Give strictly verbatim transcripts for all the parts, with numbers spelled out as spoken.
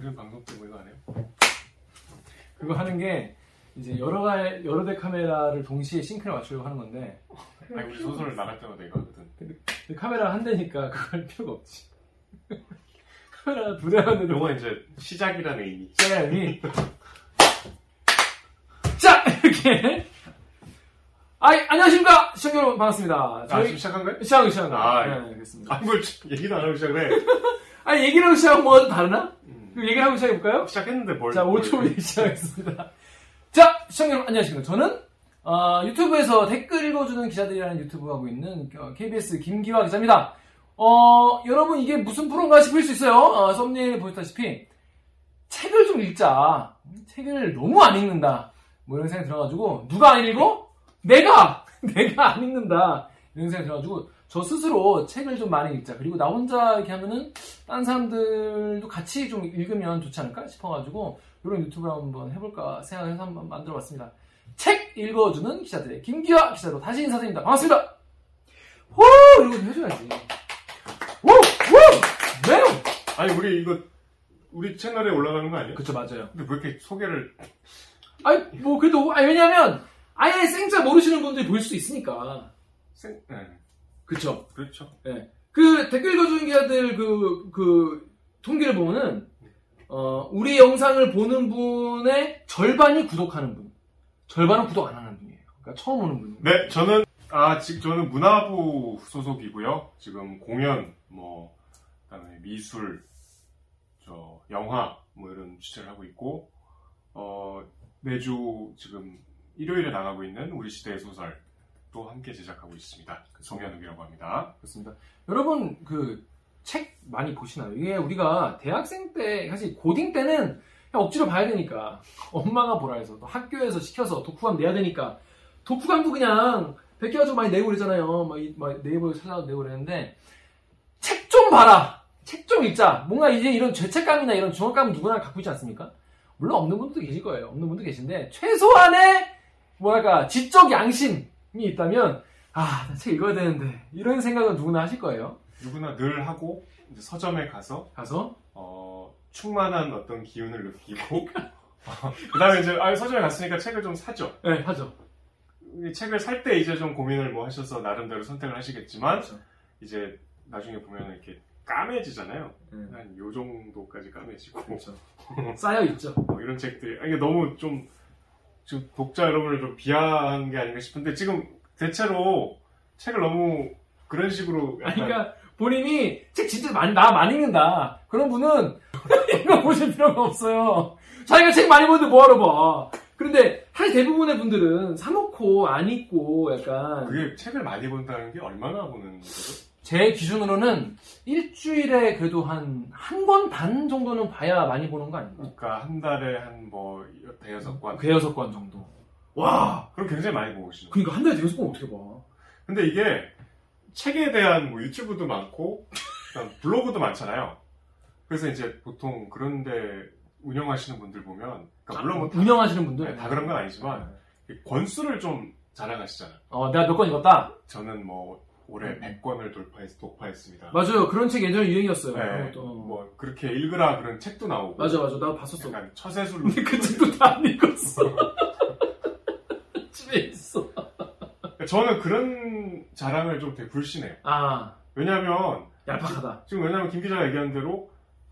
우리는 방송 때 뭐 이거 안 해요? 그거 하는 게 이제 여러 갈 여러 대 카메라를 동시에 싱크를 맞추려고 하는 건데. 아니 우리 소설을 나갈 때마다 이거 하거든. 근데, 근데 카메라 한 대니까 그걸 필요가 없지. 카메라 두 대만 되는. 이건 이제 시작이라는 의미. 시작이라는 의미. 자 이렇게. 아이 안녕하십니까 시청자 여러분 반갑습니다. 저희... 아 지금 시작한 거예요? 시작한 시작한 거예요. 아, 네, 네, 알겠습니다. 아니 뭘 얘기도 안 하고 시작을 해. 아니 얘기를 하고 시작하면 뭐 다르나? 음. 그럼 얘기를 하고 시작해볼까요? 시작했는데 뭘. 자 오 초 후에 시작하겠습니다. 자 시청자 여러분 안녕하십니까. 저는 어, 유튜브에서 댓글 읽어주는 기자들이라는 유튜브 하고 있는 케이비에스 김기화 기자입니다. 어 여러분 이게 무슨 프로인가 싶을 수 있어요. 어, 썸네일 보셨다시피 책을 좀 읽자. 책을 너무 안 읽는다. 뭐 이런 생각이 들어가지고 누가 안 읽어? 내가! 내가 안 읽는다. 이런 생각이 들어가지고, 저 스스로 책을 좀 많이 읽자. 그리고 나 혼자 이렇게 하면은, 딴 사람들도 같이 좀 읽으면 좋지 않을까 싶어가지고, 이런 유튜브를 한번 해볼까 생각해서 한번 만들어 봤습니다. 책 읽어주는 기자들의 김기화 기자로 다시 인사드립니다. 반갑습니다! 호! 이러고 좀 해줘야지. 호! 호! 매우! 아니, 우리 이거, 우리 채널에 올라가는 거 아니에요? 그쵸, 맞아요. 근데 왜 이렇게 소개를. 아니, 뭐, 그래도, 아니, 왜냐면, 아예 생짜 모르시는 분들이 볼 수 있으니까. 생, 네. 그쵸. 그렇죠. 예. 네. 그 댓글 읽어주는 기자들 그, 그, 통계를 보면은, 어, 우리 영상을 보는 분의 절반이 구독하는 분. 절반은 구독 안 하는 분이에요. 그러니까 처음 오는 분. 네, 저는, 아, 지금 저는 문화부 소속이고요. 지금 공연, 뭐, 그 다음에 미술, 저, 영화, 뭐 이런 취재를 하고 있고, 어, 매주 지금, 일요일에 나가고 있는 우리 시대의 소설 또 함께 제작하고 있습니다. 정연욱이라고 합니다. 그렇습니다. 여러분 그 책 많이 보시나요? 이게 우리가 대학생 때 사실 고딩 때는 억지로 봐야 되니까 엄마가 보라 해서 또 학교에서 시켜서 독후감 내야 되니까 독후감도 그냥 베껴가지고 많이 내고 그러잖아요. 막, 막 네이버에 찾아서 내고 그랬는데 책 좀 봐라! 책 좀 읽자! 뭔가 이제 이런 죄책감이나 이런 중압감 누구나 갖고 있지 않습니까? 물론 없는 분도 계실 거예요. 없는 분도 계신데 최소한의 뭐랄까 지적 양심이 있다면 아, 나 책 읽어야 되는데 이런 생각은 누구나 하실 거예요. 누구나 늘 하고 이제 서점에 가서 가서 어, 충만한 어떤 기운을 느끼고 어, 그다음에 이제 아, 서점에 갔으니까 책을 좀 사죠. 네, 사죠. 책을 살 때 이제 좀 고민을 뭐 하셔서 나름대로 선택을 하시겠지만 그렇죠. 이제 나중에 보면 이렇게 까매지잖아요. 음. 한 요 정도까지 까매지고 그렇죠. 쌓여 있죠. 어, 이런 책들이 이게 너무 좀 지금 독자 여러분을 좀 비하한 게 아닌가 싶은데 지금 대체로 책을 너무 그런 식으로 약간... 그러니까 본인이 책 진짜 많이 나 많이 읽는다 그런 분은 이거 보실 필요가 없어요. 자기가 책 많이 보는데 뭐하러 봐. 그런데 사실 대부분의 분들은 사놓고 안 읽고 약간 그게 책을 많이 본다는 게 얼마나 보는 거죠? 제 기준으로는 일주일에 그래도 한 한 권 반 정도는 봐야 많이 보는 거 아닌가? 그러니까 한 달에 한 뭐 대여섯 권? 대여섯 권 정도. 와! 그럼 굉장히 많이 보시죠. 그러니까 한 달에 대여섯 권 어떻게 봐? 근데 이게 책에 대한 뭐 유튜브도 많고 블로그도 많잖아요. 그래서 이제 보통 그런 데 운영하시는 분들 보면 그러니까 물론 뭐 다, 운영하시는 분들? 네, 다 그런 건 아니지만 권수를 좀 자랑하시잖아요. 어, 내가 몇 권 읽었다? 저는 뭐 올해 백 권을 돌파했, 돌파했습니다. 맞아요. 그런 책 예전에 유행이었어요. 네. 어. 뭐, 그렇게 읽으라 그런 책도 나오고. 맞아, 맞아. 나도 봤었어. 약간 처세술로. 근데 그 책도 다 안 읽었어. 집에 있어. 저는 그런 자랑을 좀 되게 불신해요. 아. 왜냐면. 얄팍하다. 지금 왜냐면 김 기자가 얘기한 대로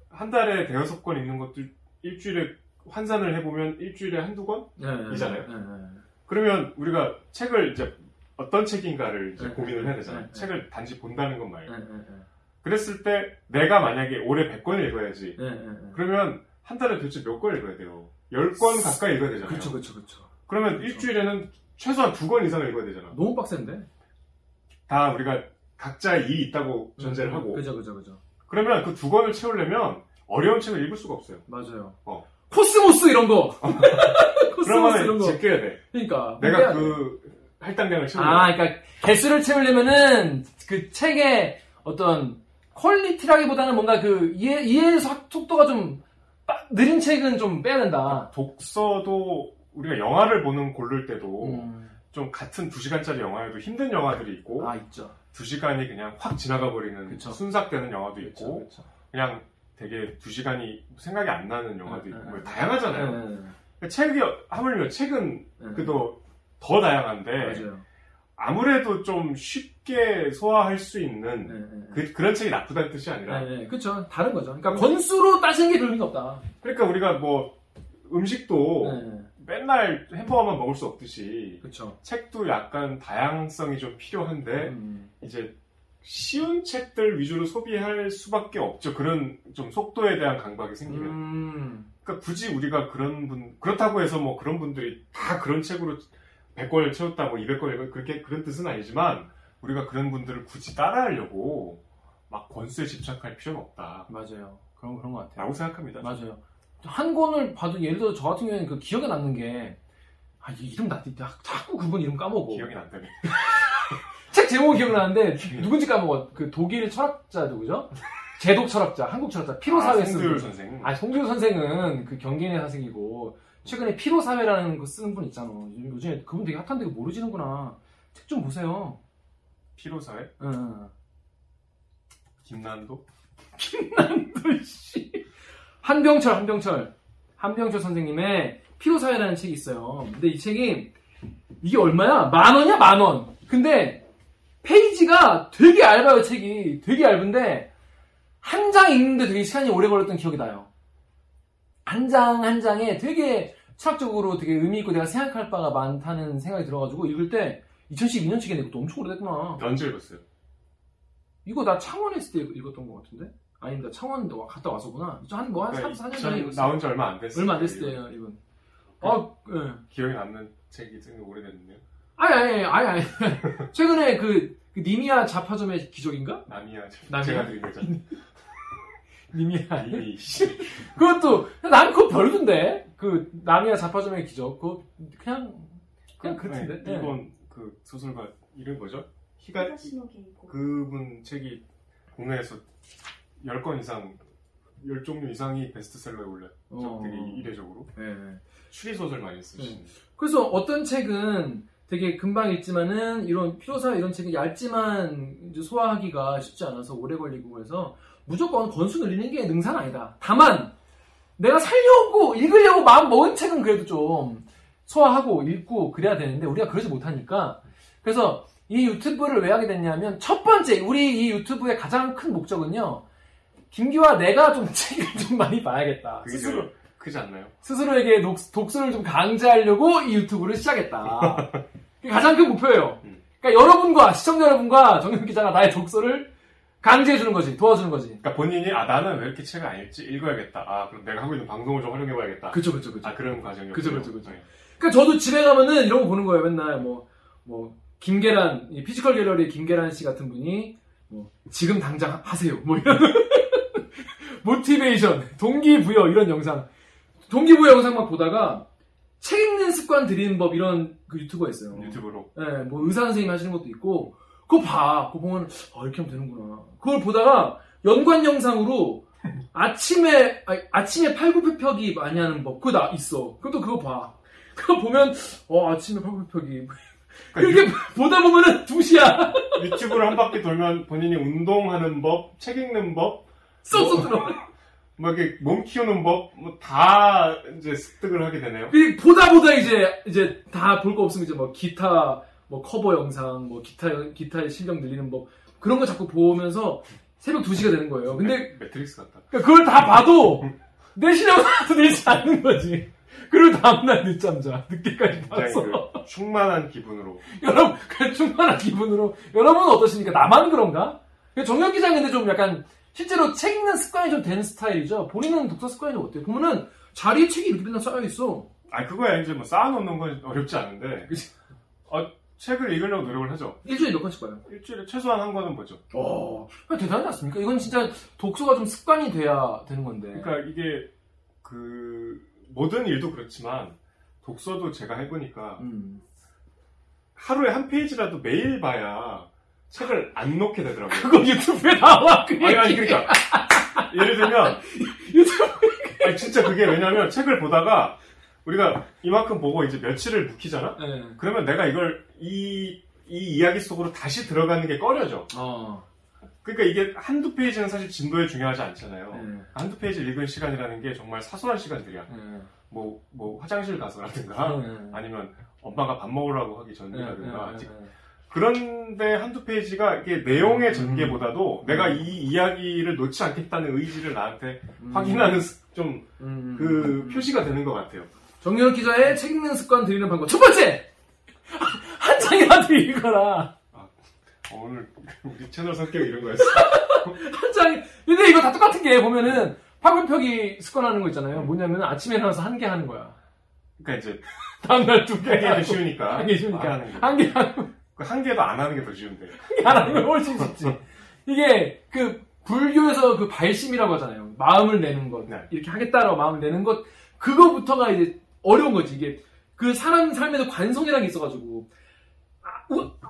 한 달에 대여섯 권 읽는 것도 일주일에 환산을 해보면 일주일에 한두 권? 네, 이잖아요. 네, 네, 네. 그러면 우리가 책을 이제 어떤 책인가를 이제 네, 고민을 해야 되잖아요. 네, 네. 책을 단지 본다는 것 말고. 네, 네, 네. 그랬을 때 내가 만약에 올해 백 권을 읽어야지. 네, 네, 네. 그러면 한 달에 도대체 몇 권 읽어야 돼요? 열 권 가까이 읽어야 되잖아요. 그렇죠, 그렇죠, 그렇죠. 그러면 그쵸. 일주일에는 최소한 두 권 이상을 읽어야 되잖아. 너무 빡센데? 다 우리가 각자 일이 있다고 전제를 네, 하고. 그죠, 그죠, 그죠. 그러면 그 두 권을 채우려면 어려운 책을 읽을 수가 없어요. 맞아요. 어. 코스모스 이런 거. 코스모스 이런 거. 제껴야 돼. 그러니까. 내가 그 돼. 할당량을 채우려면. 아, 그러니까 개수를 채우려면은 그 책의 어떤 퀄리티라기보다는 뭔가 그 이해 이해 속도가 좀 느린 책은 좀 빼야 된다. 독서도 우리가 영화를 보는 고를 때도 음. 좀 같은 두 시간짜리 영화에도 힘든 영화들이 있고, 아 있죠. 두 시간이 그냥 확 지나가 버리는 순삭되는 영화도 있고, 그쵸, 그쵸. 그냥 되게 두 시간이 생각이 안 나는 영화도 있고 네, 다양하잖아요. 네, 네, 네. 그러니까 책이 하물며 책은 네, 그래도 더 다양한데 맞아요. 아무래도 좀 쉽게 소화할 수 있는 네, 네. 그, 그런 책이 나쁘다는 뜻이 아니라 네, 네. 그렇죠. 다른 거죠. 그러니까 권수로 따지는 게 별로 없다. 그러니까 우리가 뭐 음식도 네, 네. 맨날 햄버거만 먹을 수 없듯이 그쵸. 책도 약간 다양성이 좀 필요한데 음. 이제 쉬운 책들 위주로 소비할 수밖에 없죠. 그런 좀 속도에 대한 강박이 생기면 음. 그러니까 굳이 우리가 그런 분 그렇다고 해서 뭐 그런 분들이 다 그런 책으로 백 권을 채웠다 뭐 이백 권 그렇게 그런 뜻은 아니지만 우리가 그런 분들을 굳이 따라하려고 막 권수에 집착할 필요는 없다. 맞아요. 그런 그런 것 같아요. 라고 생각합니다. 맞아요. 한 권을 봐도 예를 들어 저 같은 경우에는 그 기억에 남는 게 아 이름 나 자꾸 그분 이름 까먹어. 기억이 난다며. 책 제목은 기억나는데 누군지 까먹어. 그 독일 철학자 누구죠? 제독 철학자, 한국 철학자 피로사회 아, 송도율 선생. 아 송도율 선생은 그 경계인의 사색이고 최근에 피로사회라는 거 쓰는 분 있잖아. 요즘에 그분 되게 핫한데 모르시는구나. 책 좀 보세요. 피로사회? 응. 김난도? 김난도 씨. 한병철, 한병철. 한병철 선생님의 피로사회라는 책이 있어요. 근데 이 책이, 이게 얼마야? 만 원이야, 만 원. 근데, 페이지가 되게 얇아요, 책이. 되게 얇은데, 한 장 읽는데 되게 시간이 오래 걸렸던 기억이 나요. 한 장, 한 장에 되게 철학적으로 되게 의미있고 내가 생각할 바가 많다는 생각이 들어가지고, 읽을 때, 이천십이 년 책이네. 이것도 엄청 오래됐구나. 언제 읽었어요? 이거 나 창원에 있을 때 읽었던 것 같은데? 아닙니다. 창원 갔다 와서구나. 한 뭐 한 삼, 사 년 전에 읽었어요. 나온 지 얼마 안 됐어요. 얼마 안 됐을 때예요, 이분. 아, 예. 기억이 남는 책이 되게 오래됐네요. 아니, 아니, 아니, 아니. 최근에 그, 그 니미아 자파점의 기적인가? 나미아 자파점. 제가 드린 거잖아. 니미아 아니. 그것도 난 그거 별론데. 그 나미아 자파점의 기적. 그거 그냥 그냥 그렇던데. 네, 이번 네. 그 소설가 이름 뭐죠? 히가시노 그분 책이 국내에서 열 권 이상, 열 종류 이상이 베스트셀러에 올라요. 어. 되게 이례적으로. 네. 추리소설 많이 쓰시는. 네. 그래서 어떤 책은 되게 금방 읽지만은, 이런, 피로사회 이런 책은 얇지만 이제 소화하기가 쉽지 않아서 오래 걸리고 그래서 무조건 권수 늘리는 게 능산 아니다. 다만, 내가 살려고, 읽으려고 마음 먹은 책은 그래도 좀 소화하고 읽고 그래야 되는데, 우리가 그러지 못하니까. 그래서 이 유튜브를 왜 하게 됐냐면, 첫 번째, 우리 이 유튜브의 가장 큰 목적은요, 김기화 내가 좀 책을 좀 많이 봐야겠다. 스스로 크지 않나요? 스스로에게 독, 독서를 좀 강제하려고 이 유튜브를 시작했다. 그게 가장 큰 목표예요. 음. 그러니까 여러분과 시청자 여러분과 정연욱 기자가 나의 독서를 강제해 주는 거지, 도와주는 거지. 그러니까 본인이 아 나는 왜 이렇게 책을 안 읽지? 읽어야겠다. 아 그럼 내가 하고 있는 방송을 좀 활용해봐야겠다. 그렇죠, 그렇죠, 그렇죠. 아 그런 과정이요. 그렇죠, 그렇죠, 그렇죠. 그러니까 저도 집에 가면은 이런 거 보는 거예요. 맨날 뭐뭐 뭐 김계란 피지컬 갤러리 김계란 씨 같은 분이 뭐 지금 당장 하세요. 뭐 이런. 모티베이션, 동기부여 이런 영상, 동기부여 영상만 보다가 책 읽는 습관 들이는 법 이런 그 유튜버가 있어요. 유튜브로. 네, 뭐 의사 선생님이 하시는 것도 있고 그거 봐, 그거 보면 아 이렇게 하면 되는구나. 그걸 보다가 연관 영상으로 아침에 아, 아침에 팔굽혀펴기 많이 하는 법 그거 나 있어. 그것도 그거 봐. 그거 보면 어 아침에 팔굽혀펴기. 그렇게 보다 보면은 두 시야. 유튜브를 한 바퀴 돌면 본인이 운동하는 법, 책 읽는 법. 쏙쏙 들어. 막 이렇게 몸 키우는 법, 뭐 다 이제 습득을 하게 되네요. 보다 보다 이제 이제 다 볼 거 없으면 이제 뭐 기타 뭐 커버 영상, 뭐 기타 기타의 실력 늘리는 법 그런 거 자꾸 보면서 새벽 두 시가 되는 거예요. 근데 매트릭스 같다. 그러니까 그걸 다 봐도 내 실력은 하나도 늘지 않는 거지. 그리고 다음날 늦잠 자. 늦게까지 봤어. 그 충만한 기분으로. 여러분 그 충만한 기분으로. 여러분은 어떠십니까? 나만 그런가? 정연 기자 근데 좀 약간 실제로 책 읽는 습관이 좀 되는 스타일이죠. 본인은 독서 습관이 좀 어때요? 보면은 자리에 책이 이렇게 맨날 쌓여있어. 아 그거야 이제 뭐 쌓아놓는 건 어렵지 않은데 어, 책을 읽으려고 노력을 하죠. 일주일에 몇 권씩 봐요? 일주일에 최소한 한 권은 보죠. 오, 대단하지 않습니까? 이건 진짜 독서가 좀 습관이 돼야 되는 건데. 그러니까 이게 그 모든 일도 그렇지만 독서도 제가 해보니까 음. 하루에 한 페이지라도 매일 봐야 책을 안 놓게 되더라고요. 그거 유튜브에 나와. 그 아니 아니 그러니까 예를 들면 유튜브 아니 진짜 그게 왜냐면 책을 보다가 우리가 이만큼 보고 이제 며칠을 묵히잖아. 네. 그러면 내가 이걸 이 이 이야기 속으로 다시 들어가는 게 꺼려져. 어. 그러니까 이게 한두 페이지는 사실 진도에 중요하지 않잖아요. 음. 한두 페이지 읽은 시간이라는 게 정말 사소한 시간들이야. 음. 뭐, 뭐 화장실 가서라든가 음. 아니면 엄마가 밥 먹으라고 하기 전이라든가. 음. 음. 그런데 한두 페이지가 이게 내용의 전개보다도 음. 내가 이 이야기를 놓지 않겠다는 의지를 나한테 음. 확인하는 좀 그 음. 표시가 되는 것 같아요. 정연욱 기자의 책 읽는 습관 들이는 방법 첫 번째! 한 장이라도 읽어라. 오늘 우리 채널 성격 이런 거였어. 한 장이. 근데 이거 다 똑같은 게 보면은 파급력이 습관하는 거 있잖아요. 뭐냐면 아침에 일어나서 한 개 하는 거야. 그러니까 이제 다음날 두 개 하기 쉬우니까. 한 개 쉬우니까 한 개 하는. 한 개도 안 하는 게 더 쉬운데. 한 개 안 하는 게 훨씬 쉽지. 이게 그 불교에서 그 발심이라고 하잖아요. 마음을 내는 것. 네. 이렇게 하겠다라고 마음을 내는 것. 그거부터가 이제 어려운 거지. 이게 그 사람 삶에도 관성이라는 게 있어가지고. 아, 우, 아.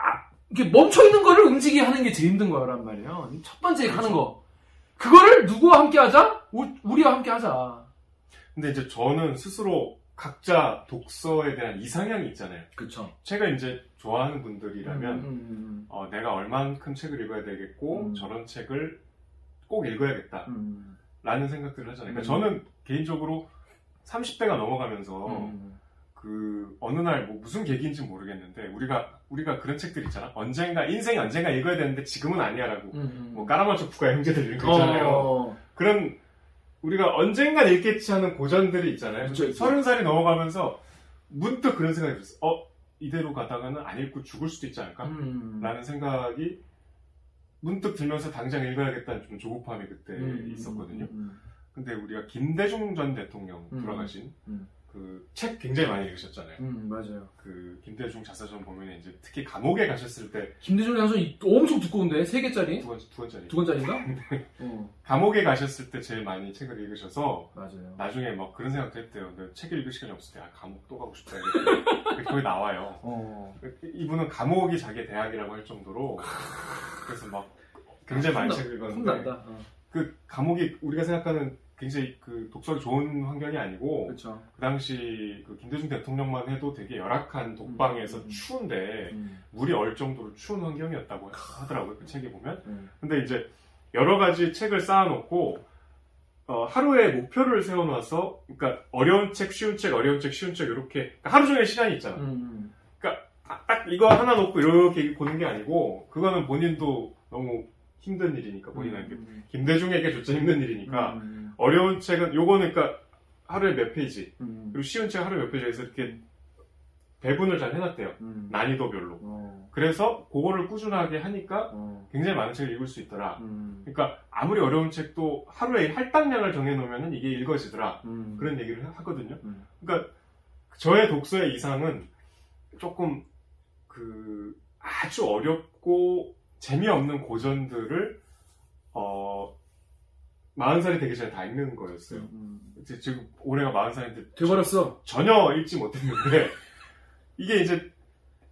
이렇게 멈춰있는 거를 움직이게 하는 게 제일 힘든 거란 말이에요. 첫 번째 그렇죠. 하는 거. 그거를 누구와 함께 하자? 우리와 함께 하자. 근데 이제 저는 스스로 각자 독서에 대한 이상향이 있잖아요. 그쵸. 책을 이제 좋아하는 분들이라면, 음, 음, 음. 어, 내가 얼만큼 책을 읽어야 되겠고, 음. 저런 책을 꼭 읽어야겠다. 음. 라는 생각들을 하잖아요. 그러니까 음. 저는 개인적으로 삼십 대가 넘어가면서, 음. 그 어느 날 뭐 무슨 계기인지 모르겠는데 우리가 우리가 그런 책들 있잖아. 언젠가 인생이 언젠가 읽어야 되는데 지금은 아니야라고. 음. 뭐 까라마초프가 형제들 이런 거 있잖아요. 어. 그런 우리가 언젠가 읽겠지 하는 고전들이 있잖아요. 서른 살이 넘어가면서 문득 그런 생각이 들었어. 어 이대로 가다가는 안 읽고 죽을 수도 있지 않을까라는 음. 생각이 문득 들면서 당장 읽어야겠다는 좀 조급함이 그때 음. 있었거든요. 음. 근데 우리가 김대중 전 대통령 돌아가신. 음. 음. 그 책 굉장히 많이 읽으셨잖아요. 음 맞아요. 그 김대중 자서전 보면 이제 특히 감옥에 가셨을 때 김대중 자서전 엄청 두꺼운데 세 개짜리? 두 권 두 권짜리. 두 권짜리인가? 어. 감옥에 가셨을 때 제일 많이 책을 읽으셔서 맞아요. 나중에 막 그런 생각도 했대요. 근데 책 읽을 시간이 없을 때 아, 감옥 또 가고 싶다. 거기 나와요. 어. 이분은 감옥이 자기 대학이라고 할 정도로 그래서 막 굉장히 많이 책을 읽었는데 혼난다. 어. 그 감옥이 우리가 생각하는 굉장히 그 독서가 좋은 환경이 아니고 그쵸. 그 당시 그 김대중 대통령만 해도 되게 열악한 독방에서 음. 추운데 음. 물이 얼 정도로 추운 환경이었다고 하더라고요. 그 책에 보면. 음. 근데 이제 여러 가지 책을 쌓아놓고 어, 하루에 목표를 세워놔서 그러니까 어려운 책, 쉬운 책, 어려운 책, 쉬운 책 이렇게 그러니까 하루 종일 시간이 있잖아. 음. 그러니까 딱 이거 하나 놓고 이렇게 보는 게 아니고 그거는 본인도 너무 힘든 일이니까 본인한테 음. 김대중에게 조차 힘든 일이니까 음. 어려운 책은 요거는 그러니까 하루에 몇 페이지 음. 그리고 쉬운 책 하루에 몇 페이지에서 이렇게 배분을 잘 해놨대요. 음. 난이도별로. 어. 그래서 그거를 꾸준하게 하니까 어. 굉장히 많은 책을 읽을 수 있더라. 음. 그러니까 아무리 어려운 책도 하루에 할당량을 정해놓으면 이게 읽어지더라. 음. 그런 얘기를 하거든요. 음. 그러니까 저의 독서의 이상은 조금 그 아주 어렵고 재미없는 고전들을 어. 마흔 살이 되기 전에 다 읽는 거였어요. 음. 이제 지금 올해가 마흔 살인데 돼버렸어. 전혀 읽지 못했는데 이게 이제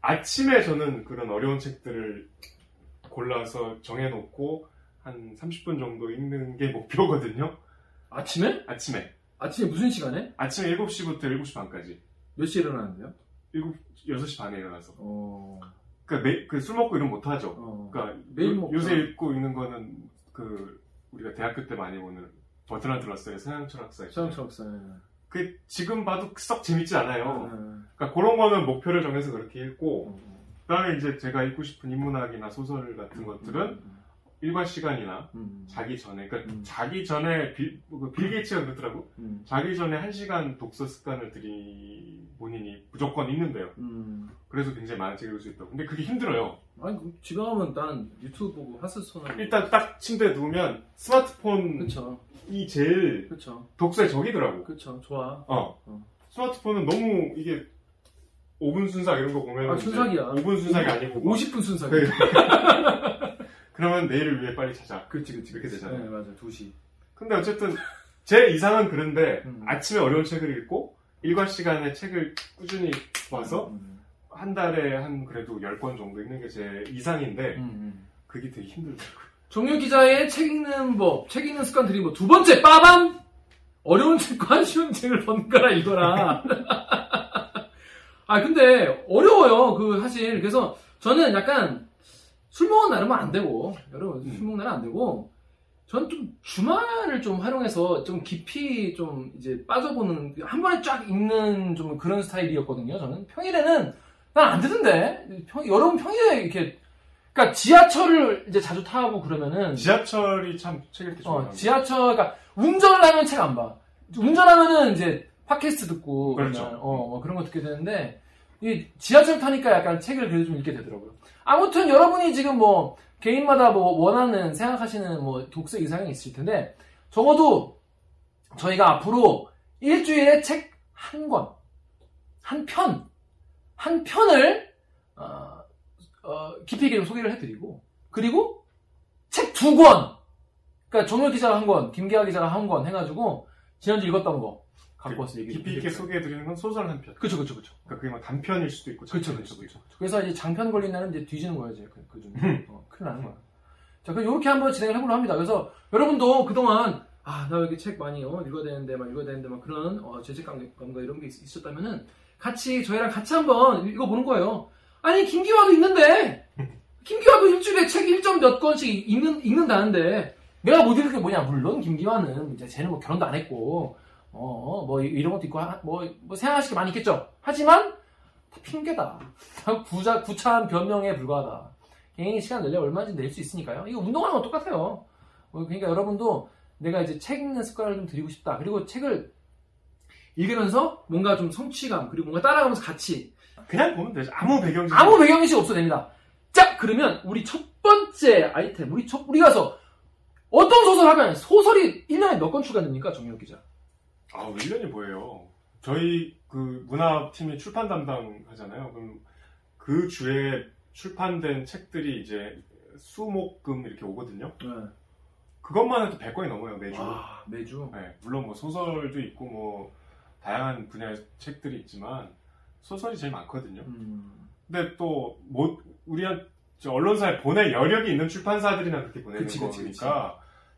아침에 저는 그런 어려운 책들을 골라서 정해놓고 한 삼십 분 정도 읽는 게 목표거든요. 아침에? 아침에. 아침에 무슨 시간에? 아침에 일곱 시부터 일곱 시 반까지. 몇 시에 일어나는데요? 여섯 시 반에 일어나서. 어. 그러니까 매, 그 술 먹고 이런 거 못하죠. 어. 그러니까 매일 요, 요새 읽고 있는 거는 그 우리가 대학교 때 많이 보는 버트란드 러셀의 서양철학사. 서양철학사. 그 지금 봐도 썩 재밌지 않아요. 네. 그러니까 그런 거는 목표를 정해서 그렇게 읽고, 음. 그다음에 이제 제가 읽고 싶은 인문학이나 소설 같은 음. 것들은 음. 일과 시간이나 음. 자기 전에, 그러니까 음. 자기 전에 빌, 빌 게이츠가 그러더라고. 음. 자기 전에 한 시간 독서 습관을 들이 본인이 무조건 읽는데요. 음. 그래서 굉장히 많은 책을 읽을 수 있다고. 근데 그게 힘들어요. 아니 집에 가면 난 유튜브 보고 하스스톤을 일단 딱 침대에 누우면 스마트폰이 그쵸. 제일 그쵸. 독서의 적이더라고. 그쵸. 좋아. 어. 어. 스마트폰은 너무 이게 오 분 순삭 이런 거 보면 아, 순삭이야. 오 분 순삭이 아니고 오십 분 순삭이야. 네. 그러면 내일을 위해 빨리 자자. 그렇지 그렇지 그렇게 되잖아요. 네 맞아. 두 시. 근데 어쨌든 제 이상은 그런데 음. 아침에 어려운 책을 읽고 일과 시간에 책을 꾸준히 봐서 음. 한 달에 한 그래도 열 권 정도 읽는 게 제 이상인데 음. 그게 되게 힘들더라고요. 정유 기자의 책 읽는 법, 책 읽는 습관 드리고 두 번째 빠밤! 어려운 책과 쉬운 책을 번갈아 읽어라. 아 근데 어려워요. 그 사실 그래서 저는 약간 술 먹은 날은 안 되고, 여러분 술 먹는 날은 안 되고, 전 좀 주말을 좀 활용해서 좀 깊이 좀 이제 빠져보는, 한 번에 쫙 읽는 좀 그런 스타일이었거든요. 저는 평일에는 난 안 되던데. 평, 여러분 평일에 이렇게, 그러니까 지하철을 이제 자주 타고 그러면은 지하철이 참 책 읽기 좋아요. 어, 지하철, 그러니까 운전을 하면 책 안 봐. 운전하면은 이제 팟캐스트 듣고 그렇죠. 그냥, 어, 그런 거 듣게 되는데. 이 지하철 타니까 약간 책을 그래도 좀 읽게 되더라고요. 아무튼 여러분이 지금 뭐 개인마다 뭐 원하는 생각하시는 뭐 독서 이상이 있을 텐데, 적어도 저희가 앞으로 일주일에 책 한 권, 한 편, 한 편을 어, 어, 깊이 있게 좀 소개를 해드리고, 그리고 책 두 권, 그러니까 정연욱 기자가 한 권, 김기화 기자가 한 권 해가지고 지난주 읽었던 거. 깊이 있게 소개해드리는 건 소설 한 편. 그렇죠, 그렇죠, 그렇죠. 그러니까 그게 막 단편일 수도 있고, 그렇죠, 그렇죠, 그렇죠. 그래서 이제 장편 걸린 날은 이제 뒤지는 거야, 이제 그 중. 어, 큰일 나는 거야. 자, 그럼 이렇게 한번 진행을 해보려 합니다. 그래서 여러분도 그동안 아, 나 여기 책 많이 어, 읽어야 되는데, 막 읽어야 되는데, 막 그런 어, 죄책감과 이런 게 있, 있었다면은 같이 저희랑 같이 한번 읽어보는 거예요. 아니 김기화도 있는데, 김기화도 일주일에 책 일 점 몇 권씩 읽는 읽는다는데, 내가 못 읽는 게 뭐냐? 물론 김기화는 이제 쟤는 뭐 결혼도 안 했고. 어, 뭐, 이런 것도 있고, 뭐, 뭐, 생각하실 게 많이 있겠죠? 하지만, 다 핑계다. 구자, 구차한 변명에 불과하다. 개인이 시간 내려 얼마든지 낼 수 있으니까요. 이거 운동하는 건 똑같아요. 그러니까 여러분도 내가 이제 책 읽는 습관을 좀 드리고 싶다. 그리고 책을 읽으면서 뭔가 좀 성취감, 그리고 뭔가 따라가면서 같이. 그냥 보면 되죠. 아무 배경지. 아무 배경지식 없어도 됩니다. 자, 그러면 우리 첫 번째 아이템, 우리 첫, 우리 가서 어떤 소설 하면, 소설이 일 년에 몇 권 출간됩니까? 정연욱 기자. 아, 일 년이 뭐예요? 저희 그 문화팀이 출판 담당 하잖아요. 그럼 그 주에 출판된 책들이 이제 수목금 이렇게 오거든요. 네. 그것만 해도 백 권이 넘어요, 매주. 아, 매주? 네. 물론 뭐 소설도 있고 뭐 다양한 분야의 책들이 있지만 소설이 제일 많거든요. 음. 근데 또 뭐 우리한테 언론사에 보낼 여력이 있는 출판사들이나 그렇게 보내는 그치, 거니까. 그치, 그치.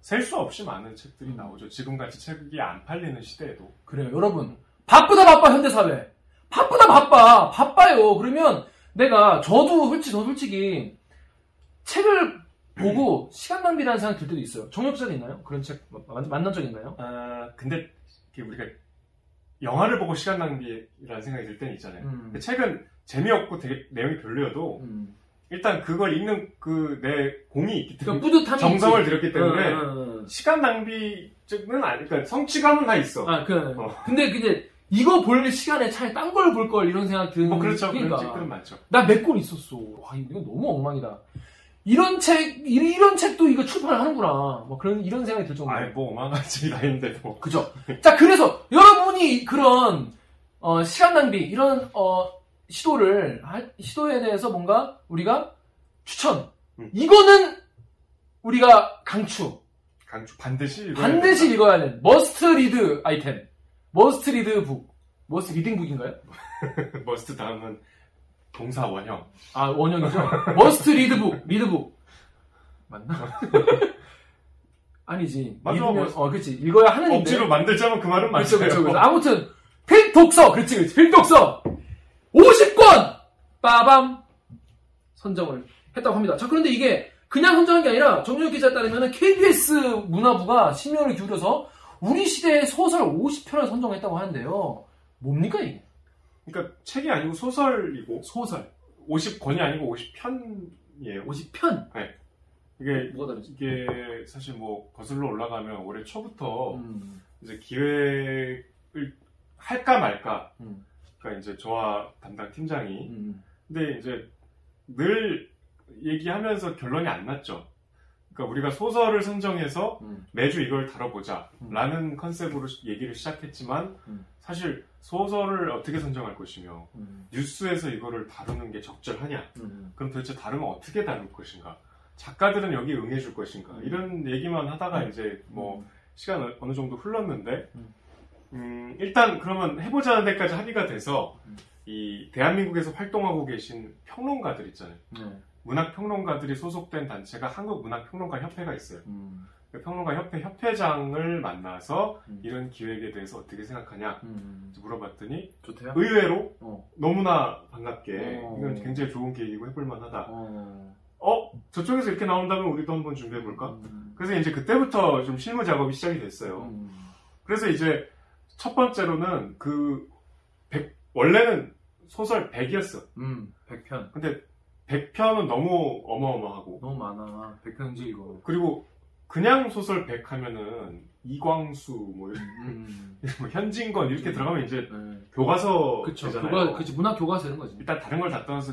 셀 수 없이 많은 책들이 음. 나오죠. 지금같이 책이 안 팔리는 시대에도. 그래요. 여러분 바쁘다 바빠 현대사회. 바쁘다 바빠. 바빠요. 그러면 내가 저도 솔직히, 저 솔직히 책을 보고 음. 시간 낭비라는 생각이 들 때도 있어요. 정연욱 기자도 있나요? 그런 책 만난 적 있나요? 아, 근데 우리가 영화를 보고 시간 낭비라는 생각이 들 때는 있잖아요. 음. 책은 재미없고 되게 내용이 별로여도 음. 일단 그걸 읽는 그 내 공이 있기 때문에 그러니까 정성을 있지. 들였기 때문에 어, 어, 어. 시간 낭비는 아니니까 그러니까 성취감은 다 있어. 아, 그. 어. 근데 근데 이거 볼 시간에 차라리 딴 걸 볼 걸 이런 생각 드는. 어, 그렇죠. 그런 책들은 많죠. 나 몇 권 있었어. 와, 이거 너무 엉망이다. 이런 책 이런 책도 이거 출판을 하는구나. 뭐 그런 이런 생각이 들 정도. 아이, 뭐 엉망하지 나인데도. 그죠. 자, 그래서 여러분이 그런 어, 시간 낭비 이런 어. 시도를, 시도에 대해서 뭔가 우리가 추천. 음. 이거는 우리가 강추. 강추. 반드시. 반드시 읽어야 되는. 머스트 리드 아이템. 머스트 리드 북. 머스트 리딩 북인가요? 머스트 다음은 동사 원형. 아, 원형이죠? 머스트 리드 북. 리드 북. 맞나? 아니지. 맞아. 읽으면, 어, 그렇지. 읽어야 하는데. 억지로 만들자면 그 말은 맞죠. 그렇죠, 그렇죠. 아무튼, 필독서. 그렇지, 그렇지. 필독서. 오십 권! 빠밤! 선정을 했다고 합니다. 자, 그런데 이게 그냥 선정한 게 아니라 정연욱 기자에 따르면 케이비에스 문화부가 심혈을 기울여서 우리 시대의 소설 오십 편을 선정했다고 하는데요. 뭡니까, 이게? 그러니까 책이 아니고 소설이고. 소설. 오십 권이 아니고 오십 편이에요. 오십 편? 네. 이게, 뭐가 다르지? 이게 사실 뭐 거슬러 올라가면 올해 초부터 음. 이제 기획을 할까 말까. 음. 그러니까 이제 저와 담당 팀장이 음. 근데 이제 늘 얘기하면서 결론이 안 났죠. 그러니까 우리가 소설을 선정해서 음. 매주 이걸 다뤄보자 음. 라는 컨셉으로 얘기를 시작했지만 음. 사실 소설을 어떻게 선정할 것이며 음. 뉴스에서 이거를 다루는 게 적절하냐 음. 그럼 도대체 다루면 어떻게 다룰 것인가, 작가들은 여기 응해줄 것인가 음. 이런 얘기만 하다가 음. 이제 뭐 음. 시간 어느 정도 흘렀는데 음. 음, 일단 그러면 해보자는 데까지 합의가 돼서 음. 이 대한민국에서 활동하고 계신 평론가들 있잖아요. 음. 문학평론가들이 소속된 단체가 한국문학평론가협회가 있어요. 음. 평론가협회 협회장을 만나서 음. 이런 기획에 대해서 어떻게 생각하냐 음. 물어봤더니 좋대요? 의외로 어. 너무나 반갑게 어. 이건 굉장히 좋은 계획이고 해볼만하다. 어. 어? 저쪽에서 이렇게 나온다면 우리도 한번 준비해볼까? 음. 그래서 이제 그때부터 좀 실무 작업이 시작이 됐어요. 음. 그래서 이제 첫 번째로는 그 백, 원래는 소설 백이었어. 음, 백 편. 근데 백 편은 너무 어마어마하고. 너무 많아. 백 편 읽어. 그리고 그냥 소설 백 하면은 이광수, 뭐, 음. 뭐 현진건 이렇게 음. 들어가면 이제 네. 교과서. 그쵸. 교과, 그치. 문학 교과서 이런 거지. 일단 다른 걸 다 떠나서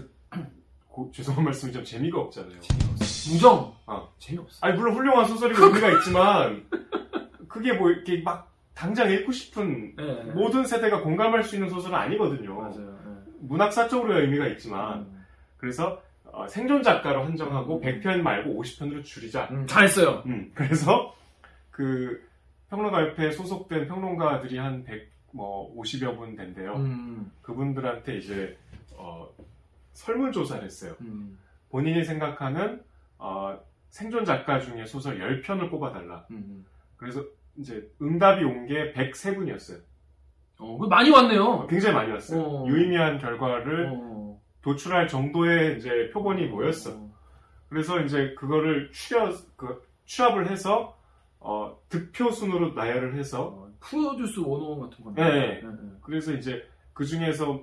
고, 죄송한 말씀이지만 재미가 없잖아요. 재미없어. 무정! 어. 재미없어. 아니, 물론 훌륭한 소설이고 의미가 있지만, 그게 뭐 이렇게 막 당장 읽고 싶은 네, 네. 모든 세대가 공감할 수 있는 소설은 아니거든요. 맞아요. 네. 문학사적으로의 의미가 있지만, 음. 그래서 어, 생존 작가로 한정하고 음. 백 편 말고 오십 편으로 줄이자. 음. 잘했어요. 음. 그래서 그 평론가협회에 소속된 평론가들이 한 백오십여 분 된대요. 음. 그분들한테 이제 어, 설문조사를 했어요. 음. 본인이 생각하는 어, 생존 작가 중에 소설 십 편을 꼽아달라. 음. 그래서 이제 응답이 온 게 백삼 분이었어요. 어, 많이 왔네요. 굉장히 많이 왔어요. 어. 유의미한 결과를 어. 도출할 정도의 이제 표본이 모였어. 어. 그래서 이제 그거를 추려, 그, 취합을 해서 어, 득표 순으로 나열을 해서 어, 프로듀스 원오원 같은 건데. 네. 네. 네. 그래서 이제 그 중에서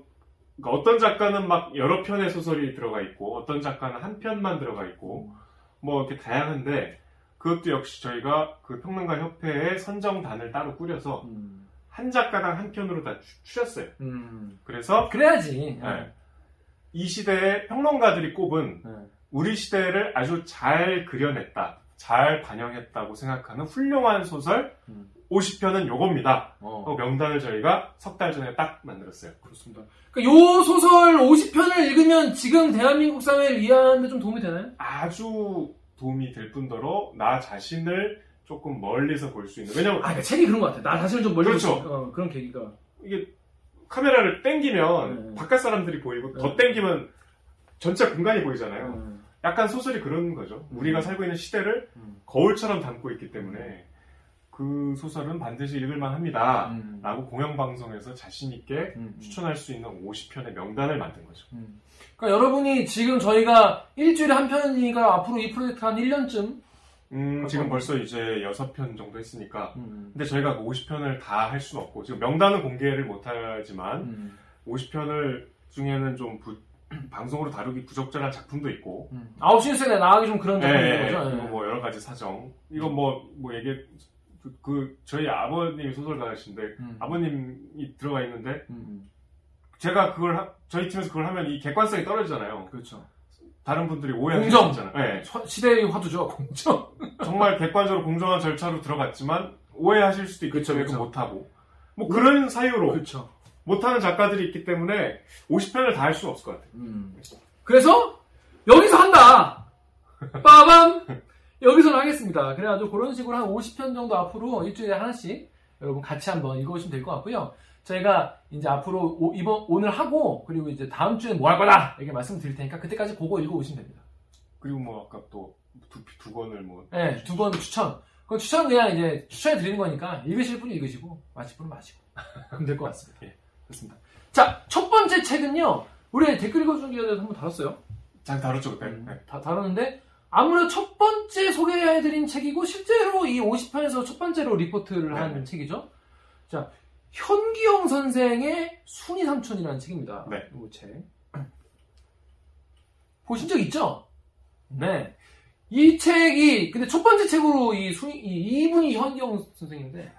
그러니까 어떤 작가는 막 여러 편의 소설이 들어가 있고 어떤 작가는 한 편만 들어가 있고 뭐 이렇게 다양한데. 그것도 역시 저희가 그 평론가 협회의 선정단을 따로 꾸려서 음. 한 작가당 한 편으로 다 추렸어요. 음. 그래서 그래야지. 네. 이 시대의 평론가들이 꼽은 네. 우리 시대를 아주 잘 그려냈다, 잘 반영했다고 생각하는 훌륭한 소설 음. 오십 편은 요겁니다. 어. 명단을 저희가 석 달 전에 딱 만들었어요. 그렇습니다. 그러니까 요 소설 오십 편을 읽으면 지금 대한민국 사회를 이해하는 데 좀 도움이 되나요? 아주 도움이 될 뿐더러 나 자신을 조금 멀리서 볼 수 있는. 왜냐면 아, 그러니까 책이 그런 것 같아. 나 자신을 좀 멀리. 그렇죠. 어, 그런 계기가 이게 카메라를 당기면 네. 바깥 사람들이 보이고 네. 더 당기면 전체 공간이 보이잖아요. 네. 약간 소설이 그런 거죠. 음. 우리가 살고 있는 시대를 음. 거울처럼 담고 있기 때문에 그 소설은 반드시 읽을만 합니다. 음. 라고 공영방송에서 자신있게 음. 추천할 수 있는 오십 편의 명단을 만든 거죠. 음. 그러니까 여러분이 지금 저희가 일주일에 한 편이니까 앞으로 이 프로젝트 한 일 년쯤? 음, 지금 벌써 이제 여섯 편 정도 했으니까. 음. 근데 저희가 오십 편을 다 할 수는 없고, 지금 명단은 공개를 못하지만, 음. 오십 편을 중에는 좀 부, 방송으로 다루기 부적절한 작품도 있고. 음. 아홉 시 뉴스에 나가기 좀 그런 작품인 네, 거죠? 네. 뭐 여러 가지 사정. 이거 뭐, 뭐 얘기 그, 그, 저희 아버님이 소설가이신데, 음. 아버님이 들어가 있는데, 음. 제가 그걸, 하, 저희 팀에서 그걸 하면 이 객관성이 떨어지잖아요. 그렇죠. 다른 분들이 오해하는 거 있잖아요. 네. 시대의 화두죠, 공정. 정말 객관적으로 공정한 절차로 들어갔지만, 오해하실 수도 있겠죠. 그렇죠. 못하고. 뭐 오, 그런 사유로. 그렇죠. 못하는 작가들이 있기 때문에, 오십 편을 다 할 수는 없을 것 같아요. 음. 그래서, 여기서 한다! 빠밤! 여기서는 하겠습니다. 그래가지고 그런 식으로 한 오십 편 정도 앞으로 일주일에 하나씩 여러분 같이 한번 읽어보시면 될 것 같고요. 저희가 이제 앞으로 오, 이번 오늘 하고 그리고 이제 다음 주에 뭐 할 거다 이렇게 말씀드릴 테니까 그때까지 보고 읽어보시면 됩니다. 그리고 뭐 아까 또 두 두 권을 뭐 네, 두 권 추천. 그 추천 그냥 이제 추천해 드리는 거니까 읽으실 분이 읽으시고 마실 분은 마시고 그럼 될 것 같습니다. 예, 그렇습니다. 자, 첫 번째 책은요. 우리 댓글 읽어주는 기간에서 한번 다뤘어요. 잘 다뤘죠 그때. 음, 네. 다 다뤘는데. 아무래도 첫 번째 소개해드린 책이고 실제로 이 오십 편에서 첫 번째로 리포트를 한 네. 책이죠. 자, 현기영 선생의 순이삼촌이라는 책입니다. 네. 이 책 보신 적 있죠? 네. 이 책이 근데 첫 번째 책으로 이 순이 이, 이분이 현기영 선생인데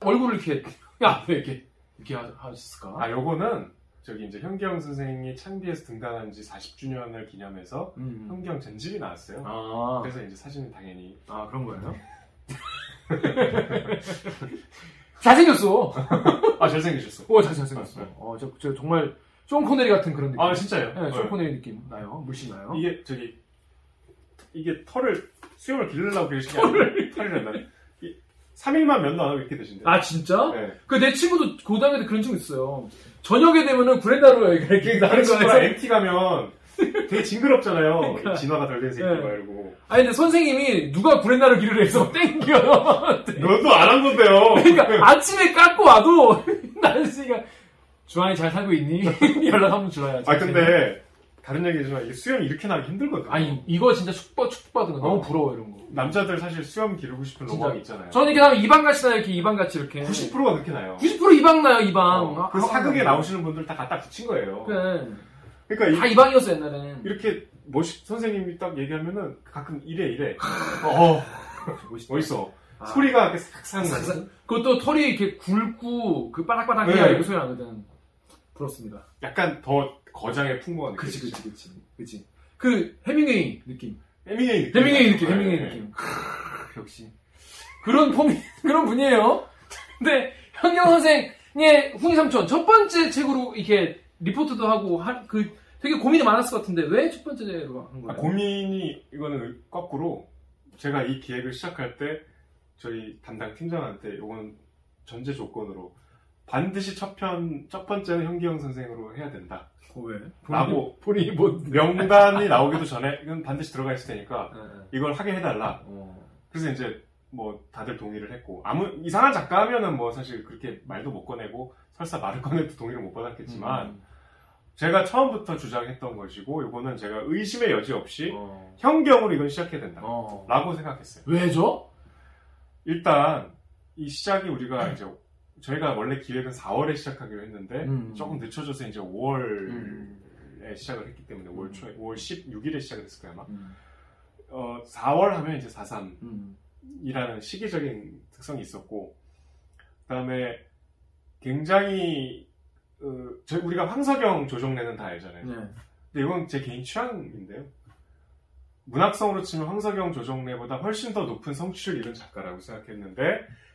얼굴을 이렇게 야 왜 이렇게 이렇게 하셨을까? 아 요거는. 저기 이제 현기영 선생이 창비에서 등단한 지 사십 주년을 기념해서 음. 현기영 전집이 나왔어요. 아. 그래서 이제 사진은 당연히 아 그런 거예요? 잘생겼어. 아 잘생기셨어. 어 잘 잘생겼어. 어 저 저 정말 존 코네리 같은 그런 느낌. 아 진짜요? 네, 존 코네리 느낌 나요. 물씬 나요. 이게 저기 이게 털을 수염을 기르려고 계시냐? 털을 털을 삼 일만 면도 안 하고 이렇게 되신대요. 아, 진짜? 네. 그 내 친구도 고등학교 때 그런 친구 있어요. 저녁에 되면은 브랜다로 이렇게 나는 거에서 엠티 가면 되게 징그럽잖아요. 그러니까. 진화가 덜 된 새끼 네. 말고. 아니, 근데 선생님이 누가 브랜다로 기르려 해서 땡겨요. 너도 안 한 건데요. 그러니까 아침에 깎고 와도 나는 씨가 주환이 잘 살고 있니? 연락 한번 주라야지. 아, 근데 다른 얘기지만 이게 수염이 이렇게 나기 힘들거든. 아니 이거 진짜 축복 축복받은 거 너무 부러워 이런 거. 남자들 사실 수염 기르고 싶은 로망이 있잖아요. 저는 이렇게 하면 이방 같이 나요, 이렇게 이방 같이 이렇게. 구십 퍼센트가 그렇게 나요. 구십 퍼센트 이방 나요, 이방. 어, 그 아, 사극에 아, 나오시는 분들 다 갖다 붙인 거예요. 그래. 그러니까 다 이, 이방이었어 옛날에는. 이렇게 멋있 선생님이 딱 얘기하면은 가끔 이래 이래. 어 멋있어. 멋있어. 아, 소리가 이렇게 싹 싹. 그것도 털이 이렇게 굵고 그 바닥바닥해야 네. 이거 소리 나거든. 부럽습니다. 약간 더 거장의 풍부한 느낌. 그치, 그치, 그치, 그치. 그, 해밍웨이 느낌. 해밍웨이 느낌. 해밍웨이 느낌, 해밍웨이 느낌. 느낌. 크으, 역시. 그런 폼이, 그런 분이에요. 근데, 현경 선생의 훈이삼촌, 첫 번째 책으로 이렇게 리포트도 하고, 한, 그, 되게 고민이 많았을 것 같은데, 왜 첫 번째로 한 거예요? 아, 고민이, 이거는 거꾸로, 제가 이 기획을 시작할 때, 저희 담당 팀장한테, 요거는 전제 조건으로, 반드시 첫 편, 첫 번째는 현기영 선생으로 해야 된다. 왜? 라고 본인이 뭐 명단이 나오기도 전에 이건 반드시 들어가 있을 테니까 이걸 하게 해달라. 어. 그래서 이제 뭐 다들 동의를 했고 아무 이상한 작가 하면은 뭐 사실 그렇게 말도 못 꺼내고 설사 말을 꺼내도 동의를 못 받았겠지만 음. 제가 처음부터 주장했던 것이고 이거는 제가 의심의 여지 없이 어. 현경으로 이건 시작해야 된다라고 어. 생각했어요. 왜죠? 일단 이 시작이 우리가 이제 저희가 원래 기획은 사월에 시작하기로 했는데 음. 조금 늦춰져서 이제 오월에 음. 시작을 했기 때문에 오월 초에 오월 십육 일에 시작을 했을 거야 아마. 음. 어, 사월 하면 이제 사삼이라는 음. 시기적인 특성이 있었고 그다음에 굉장히 어, 저희 우리가 황석영 조정래는 다 알잖아요. 네. 근데 이건 제 개인 취향인데요. 문학성으로 치면 황석영 조정래보다 훨씬 더 높은 성취를 이룬 작가라고 생각했는데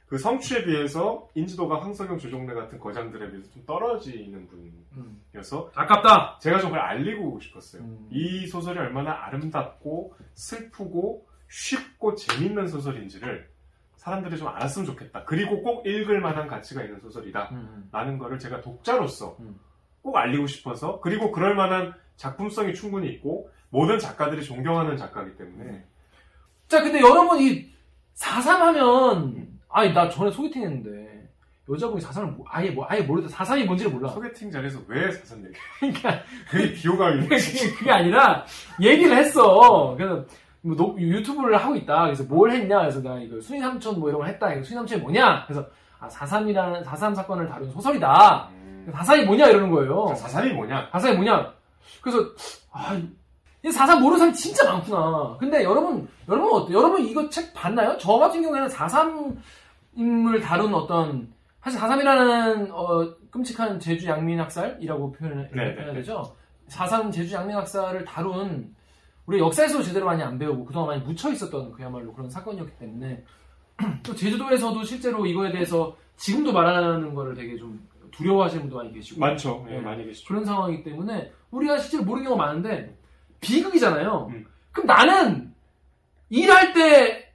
그 성취에 비해서 인지도가 황석영, 조정래 같은 거장들에 비해서 좀 떨어지는 분이어서 아깝다! 제가 정말 알리고 싶었어요. 음. 이 소설이 얼마나 아름답고 슬프고 쉽고 재밌는 소설인지를 사람들이 좀 알았으면 좋겠다. 그리고 꼭 읽을 만한 가치가 있는 소설이다. 음. 라는 거를 제가 독자로서 음. 꼭 알리고 싶어서 그리고 그럴 만한 작품성이 충분히 있고 모든 작가들이 존경하는 작가이기 때문에 음. 자, 근데 여러분 이 사삼 하면 음. 아니 나 전에 소개팅 했는데 여자분이 사삼을 뭐, 아예 뭐 아예 모르다 사삼이 뭔지를 몰라. 소개팅 자리에서 왜 사삼 얘기? 그러니까 그게 비호감이 그게 아니라 얘기를 했어. 그래서 뭐 노, 유튜브를 하고 있다. 그래서 뭘 했냐? 그래서 나 이거 순이삼촌 뭐 이런 걸 했다. 이거 순이삼촌이 뭐냐? 그래서 아 사삼이라는 사삼 사건을 다룬 소설이다. 음. 사삼이 뭐냐 이러는 거예요. 사삼이 뭐냐? 사삼이 뭐냐? 그래서 아 사삼 모르는 사람이 진짜 많구나. 근데 여러분, 여러분 어때요? 여러분 이거 책 봤나요? 저 같은 경우에는 사삼임을 다룬 어떤, 사실 사삼이라는, 어, 끔찍한 제주 양민학살이라고 표현을 해야 되죠? 사삼 제주 양민학살을 다룬, 우리 역사에서 제대로 많이 안 배우고, 그동안 많이 묻혀 있었던 그야말로 그런 사건이었기 때문에, 또 제주도에서도 실제로 이거에 대해서 지금도 말하는 거를 되게 좀 두려워하시는 분도 많이 계시고. 많죠. 예, 네, 많이 계시죠. 그런 상황이기 때문에, 우리가 실제로 모르는 경우가 많은데, 비극이잖아요. 음. 그럼 나는 일할 때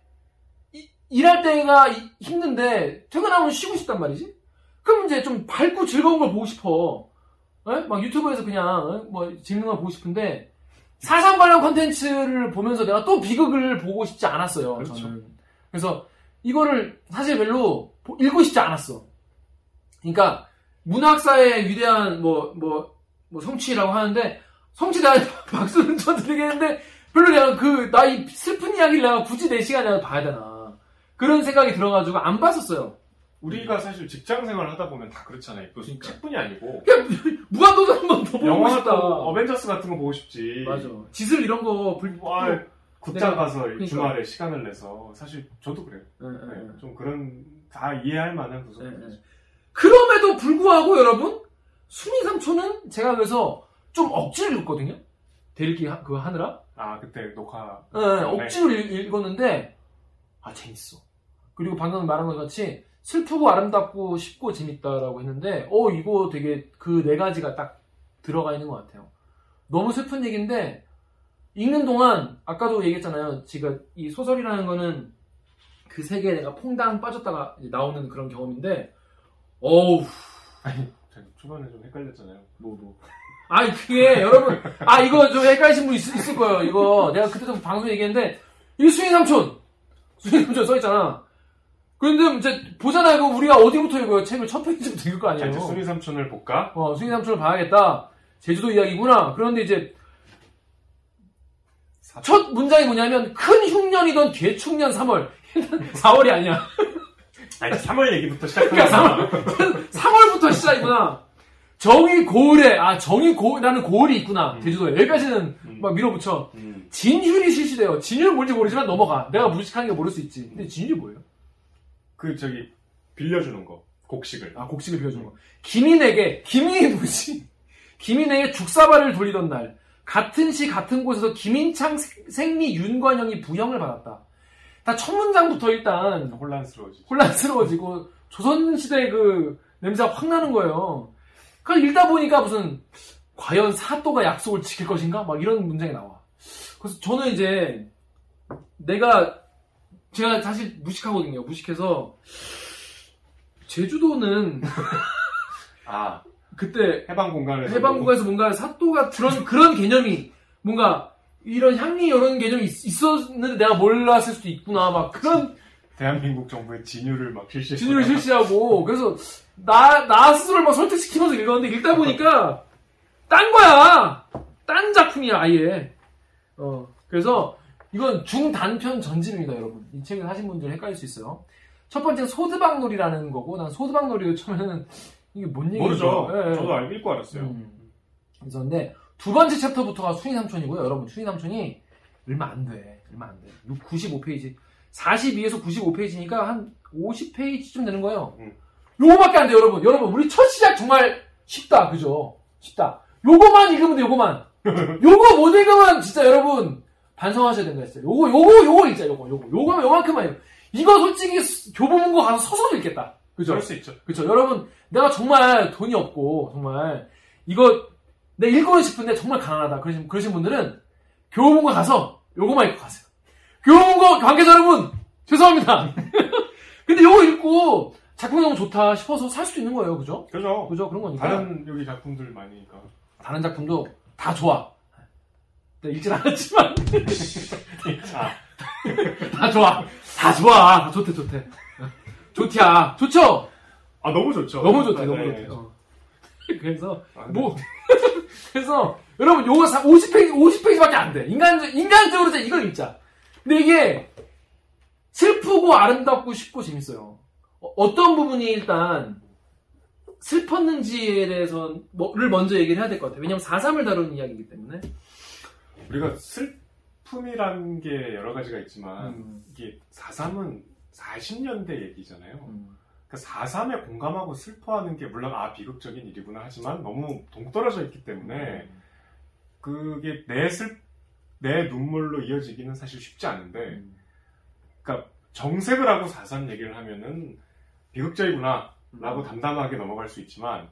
이, 일할 때가 이, 힘든데 퇴근하면 쉬고 싶단 말이지. 그럼 이제 좀 밝고 즐거운 걸 보고 싶어. 에? 막 유튜브에서 그냥 에? 뭐 재밌는 걸 보고 싶은데 사상 관련 콘텐츠를 보면서 내가 또 비극을 보고 싶지 않았어요. 그렇죠. 저는. 그래서 이거를 사실 별로 읽고 싶지 않았어. 그러니까 문학사의 위대한 뭐 뭐, 뭐 성취라고 하는데. 성취 나 박수는 쳐드리겠는데 별로 내가 그 나 이 슬픈 이야기를 내가 굳이 내 시간에 내가 봐야 되나 그런 생각이 들어가지고 안 봤었어요. 우리가 사실 직장 생활 하다 보면 다 그렇잖아요. 또 그러니까. 책뿐이 아니고 무한도전 한 번 더 보고 싶다. 어벤져스 같은 거 보고 싶지. 맞아. 지슬 이런 거 불. 와, 극장 가서 그러니까. 주말에 시간을 내서 사실 저도 그래요. 네, 네, 네. 좀 그런 다 이해할 만한 구성. 네, 네. 그럼에도 불구하고 여러분 순이삼촌은 제가 그래서. 좀 억지로 읽었거든요? 대리기 그거 하느라? 아, 그때 녹화. 네, 네. 억지로 읽, 읽었는데, 아, 재밌어. 그리고 방금 말한 것 같이, 슬프고 아름답고 쉽고 재밌다라고 했는데, 어, 이거 되게 그 네 가지가 딱 들어가 있는 것 같아요. 너무 슬픈 얘기인데, 읽는 동안, 아까도 얘기했잖아요. 제가 이 소설이라는 거는 그 세계에 내가 퐁당 빠졌다가 나오는 그런 경험인데, 어우. 아니, 제가 초반에 좀 헷갈렸잖아요. 뭐, 뭐. 아니 그게 여러분 아 이거 좀 헷갈리신 분 있을, 있을 거예요. 이거 내가 그때도 방송 얘기했는데 이 순이삼촌 순이삼촌 써있잖아. 그런데 이제 보잖아. 이거 우리가 어디부터 읽어요? 책을 첫 페이지부터 읽을 거 아니에요. 자, 이제 순이삼촌을 볼까? 어 순이삼촌을 봐야겠다. 제주도 이야기구나. 그런데 이제 첫 문장이 뭐냐면 큰 흉년이던 개축년 삼월. 사월이 아니야. 아니 삼월 얘기부터 시작하니까 삼월, 삼월부터 시작이구나. 정이 고을에 아 정이 고라는 고을이 있구나. 음. 제주도에. 여기까지는 음. 막 밀어붙여. 음. 진휼이 실시돼요. 진휼 뭔지 모르지만 넘어가. 내가 무식한 게 모를 수 있지. 근데 진휼이 뭐예요? 그 저기 빌려주는 거. 곡식을. 아 곡식을 빌려주는 거. 김인에게. 김인이 뭐지? 김인에게 죽사발을 돌리던 날 같은 시 같은 곳에서 김인창 생리 윤관영이 부형을 받았다. 다 첫 문장부터 일단 혼란스러워지죠. 혼란스러워지고 조선시대 그 냄새가 확 나는 거예요. 그러니까 읽다 보니까 무슨 과연 사또가 약속을 지킬 것인가? 막 이런 문장이 나와. 그래서 저는 이제 내가 제가 사실 무식하거든요. 무식해서 제주도는 아 그때 해방 공간을 해방 공간에서 뭔가 사또가 그런 그런 개념이 뭔가 이런 향리 이런 개념이 있었는데 내가 몰랐을 수도 있구나 막 그런. 대한민국 정부의 진유를 막 실시 진유를 실시하고 그래서 나, 나 스스로를 막 설득시키면서 읽었는데 읽다 보니까 딴 거야. 딴 작품이야 아예. 어 그래서 이건 중단편 전집입니다 여러분. 이 책을 하신 분들 헷갈릴 수 있어요. 첫 번째는 소드박놀이라는 거고 난 소드박놀이를 처음에는 이게 뭔 얘기죠? 모르죠. 예, 예. 저도 알고 읽고 알았어요. 음. 그래서 근데 두 번째 챕터부터가 순이삼촌이고요. 여러분 순이삼촌이 얼마 안 돼. 얼마 안 돼. 구십오 페이지. 사십이에서 구십오 페이지니까 한 오십 페이지쯤 되는 거예요. 음. 요거밖에 안 돼요, 여러분. 여러분, 우리 첫 시작 정말 쉽다. 그죠? 쉽다. 요거만 읽으면 돼요, 요거만. 요거 못 읽으면 진짜 여러분 반성하셔야 된다 했어요. 요거, 요거, 요거 읽자, 요거, 요거. 요거면 요만큼만 읽어. 이거 솔직히 교보문고 가서 서서도 읽겠다. 그죠? 그럴 수 있죠. 그죠? 여러분, 내가 정말 돈이 없고, 정말, 이거, 내가 읽고 싶은데 정말 가난하다. 그러신, 그러신 분들은 교보문고 가서 요거만 읽고 가세요. 교보문고 관계자 여러분! 죄송합니다. 근데 요거 읽고, 작품이 너무 좋다 싶어서 살 수도 있는 거예요. 그죠? 그죠. 그죠. 그런 거니까. 다른 여기 작품들 많으니까. 다른 작품도 다 좋아. 내가 읽진 않았지만. 아. 다 좋아. 다 좋아. 다 좋대, 좋대. 좋티야. 좋죠? 아, 너무 좋죠. 너무 좋대, 아, 너무 좋대. 네, 어. 그래서, 아, 네. 뭐. 그래서, 여러분, 요거 오십 페이지, 오십 페이지밖에 안 돼. 인간적, 인간적으로 이제 이걸 읽자. 근데 이게 슬프고 아름답고 쉽고 재밌어요. 어떤 부분이 일단 슬펐는지에 대해서 뭐를 먼저 얘기를 해야 될 것 같아요. 왜냐면 사삼을 다루는 이야기이기 때문에. 우리가 슬픔이라는 게 여러 가지가 있지만 음. 이게 사삼은 사십 년대 얘기잖아요. 음. 그러니까 사삼에 공감하고 슬퍼하는 게 물론 아 비극적인 일이구나 하지만 너무 동떨어져 있기 때문에 음. 그게 내 슬 내 눈물로 이어지기는 사실 쉽지 않은데 음. 그러니까 정색을 하고 사삼 얘기를 하면은 비극적이구나 라고 음. 담담하게 넘어갈 수 있지만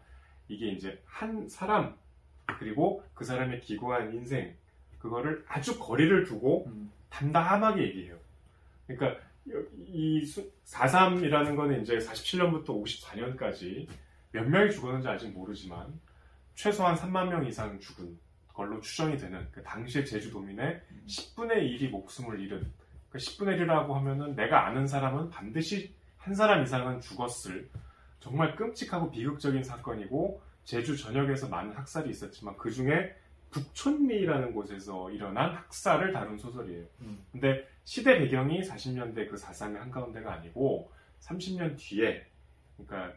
이게 이제 한 사람 그리고 그 사람의 기구한 인생 그거를 아주 거리를 두고 음. 담담하게 얘기해요. 그러니까 이 사삼이라는 거는 이제 사십칠 년부터 오십사 년까지 몇 명이 죽었는지 아직 모르지만 최소한 삼만 명 이상 죽은 걸로 추정이 되는 그 당시의 제주도민의 음. 십분의 일이 목숨을 잃은 그 십분의 일이라고 하면은 내가 아는 사람은 반드시 한 사람 이상은 죽었을 정말 끔찍하고 비극적인 사건이고 제주 전역에서 많은 학살이 있었지만 그 중에 북촌리라는 곳에서 일어난 학살을 다룬 소설이에요. 음. 근데 시대 배경이 사십 년대 그 사삼의 한가운데가 아니고 삼십 년 뒤에 그러니까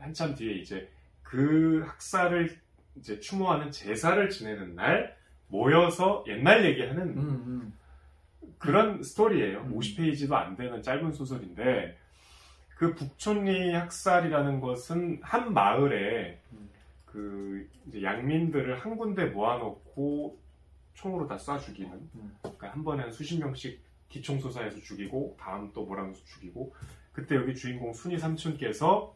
한참 뒤에 이제 그 학살을 이제 추모하는 제사를 지내는 날 모여서 옛날 얘기하는 음, 음. 그런 스토리예요. 음. 오십 페이지도 안 되는 짧은 소설인데 그 북촌리 학살이라는 것은 한 마을에 음. 그 이제 양민들을 한 군데 모아놓고 총으로 다 쏴 죽이는 음. 그러니까 한 번에 한 수십 명씩 기총소사해서 죽이고 다음 또 몰아넣어서 죽이고 그때 여기 주인공 순이 삼촌께서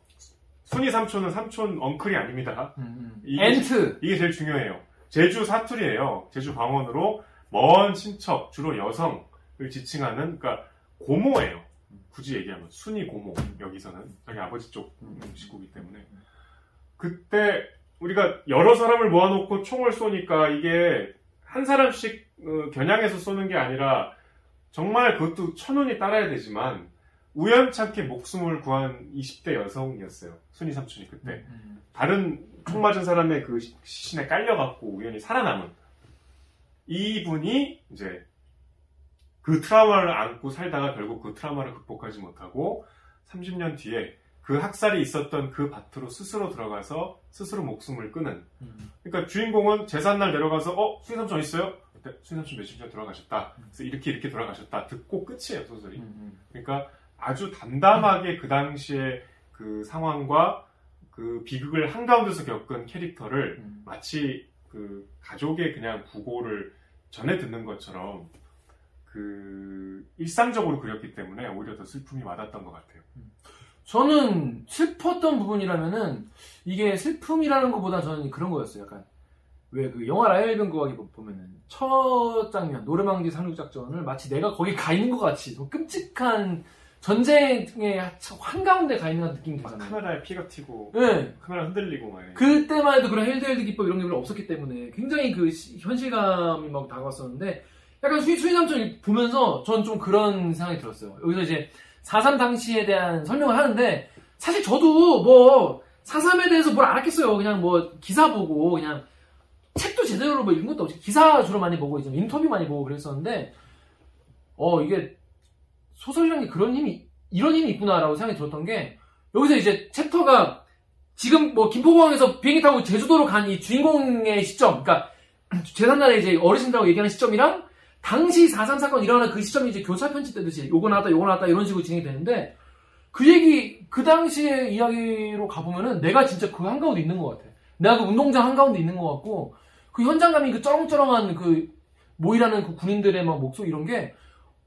순이 삼촌은 삼촌 엉클이 아닙니다. 음, 음. 이게, 엔트! 이게 제일 중요해요. 제주 사투리예요. 제주 방언으로 먼 친척, 주로 여성을 지칭하는 그러니까 고모예요. 굳이 얘기하면 순이 고모, 여기서는 자기 아버지 쪽 식구이기 때문에 그때 우리가 여러 사람을 모아놓고 총을 쏘니까 이게 한 사람씩 겨냥해서 쏘는 게 아니라 정말 그것도 천운이 따라야 되지만 우연찮게 목숨을 구한 이십 대 여성이었어요. 순이 삼촌이 그때. 음. 다른 총 맞은 사람의 그 시신에 깔려갖고 우연히 살아남은 이분이 이제 그 트라우마를 안고 살다가 결국 그 트라우마를 극복하지 못하고 삼십 년 뒤에 그 학살이 있었던 그 밭으로 스스로 들어가서 스스로 목숨을 끊은. 음. 그러니까 주인공은 재산날 내려가서 어? 순이삼촌 있어요? 순이삼촌 며칠 전에 돌아가셨다. 음. 그래서 이렇게 이렇게 돌아가셨다. 듣고 끝이에요, 소설이. 음. 그러니까 아주 담담하게 음. 그 당시에 그 상황과 그 비극을 한가운데서 겪은 캐릭터를 음. 마치 그 가족의 그냥 부고를 전해 듣는 것처럼 그 일상적으로 그렸기 때문에 오히려 더 슬픔이 와닿았던 것 같아요. 저는 슬펐던 부분이라면은 이게 슬픔이라는 것보다 저는 그런 거였어요. 약간 왜 그 영화 라이언 일병 구하기 보면은 첫 장면 노르망디 상륙작전을 마치 내가 거기 가 있는 것 같이 끔찍한 전쟁의 한가운데 가 있는 느낌이 들잖아요. 카메라에 피가 튀고, 네. 카메라 흔들리고 막. 그때만 해도 그런 헬드헬드 기법 이런 게 별로 없었기 때문에 굉장히 그 시, 현실감이 막 다가왔었는데 약간 순이삼촌 보면서 전 좀 그런 생각이 들었어요. 여기서 이제 사삼 당시에 대한 설명을 하는데 사실 저도 뭐 사삼에 대해서 뭘 알았겠어요. 그냥 뭐 기사 보고 그냥 책도 제대로 뭐 읽은 것도 없이 기사 주로 많이 보고 이제 인터뷰 많이 보고 그랬었는데 어 이게 소설이라는 게 그런 힘이 이런 힘이 있구나라고 생각이 들었던 게 여기서 이제 챕터가 지금 뭐 김포공항에서 비행기 타고 제주도로 간 이 주인공의 시점, 그러니까 재산날에 이제 어르신들하고 얘기하는 시점이랑 당시 사삼 사건 일어나는 그 시점이 이제 교차 편집되듯이 요거 나왔다 요거 나왔다 이런 식으로 진행이 되는데 그 얘기 그 당시의 이야기로 가보면은 내가 진짜 그 한가운데 있는 것 같아. 내가 그 운동장 한가운데 있는 것 같고 그 현장감이 그 쩌렁쩌렁한 그 모이라는 그 군인들의 막 목소리 이런 게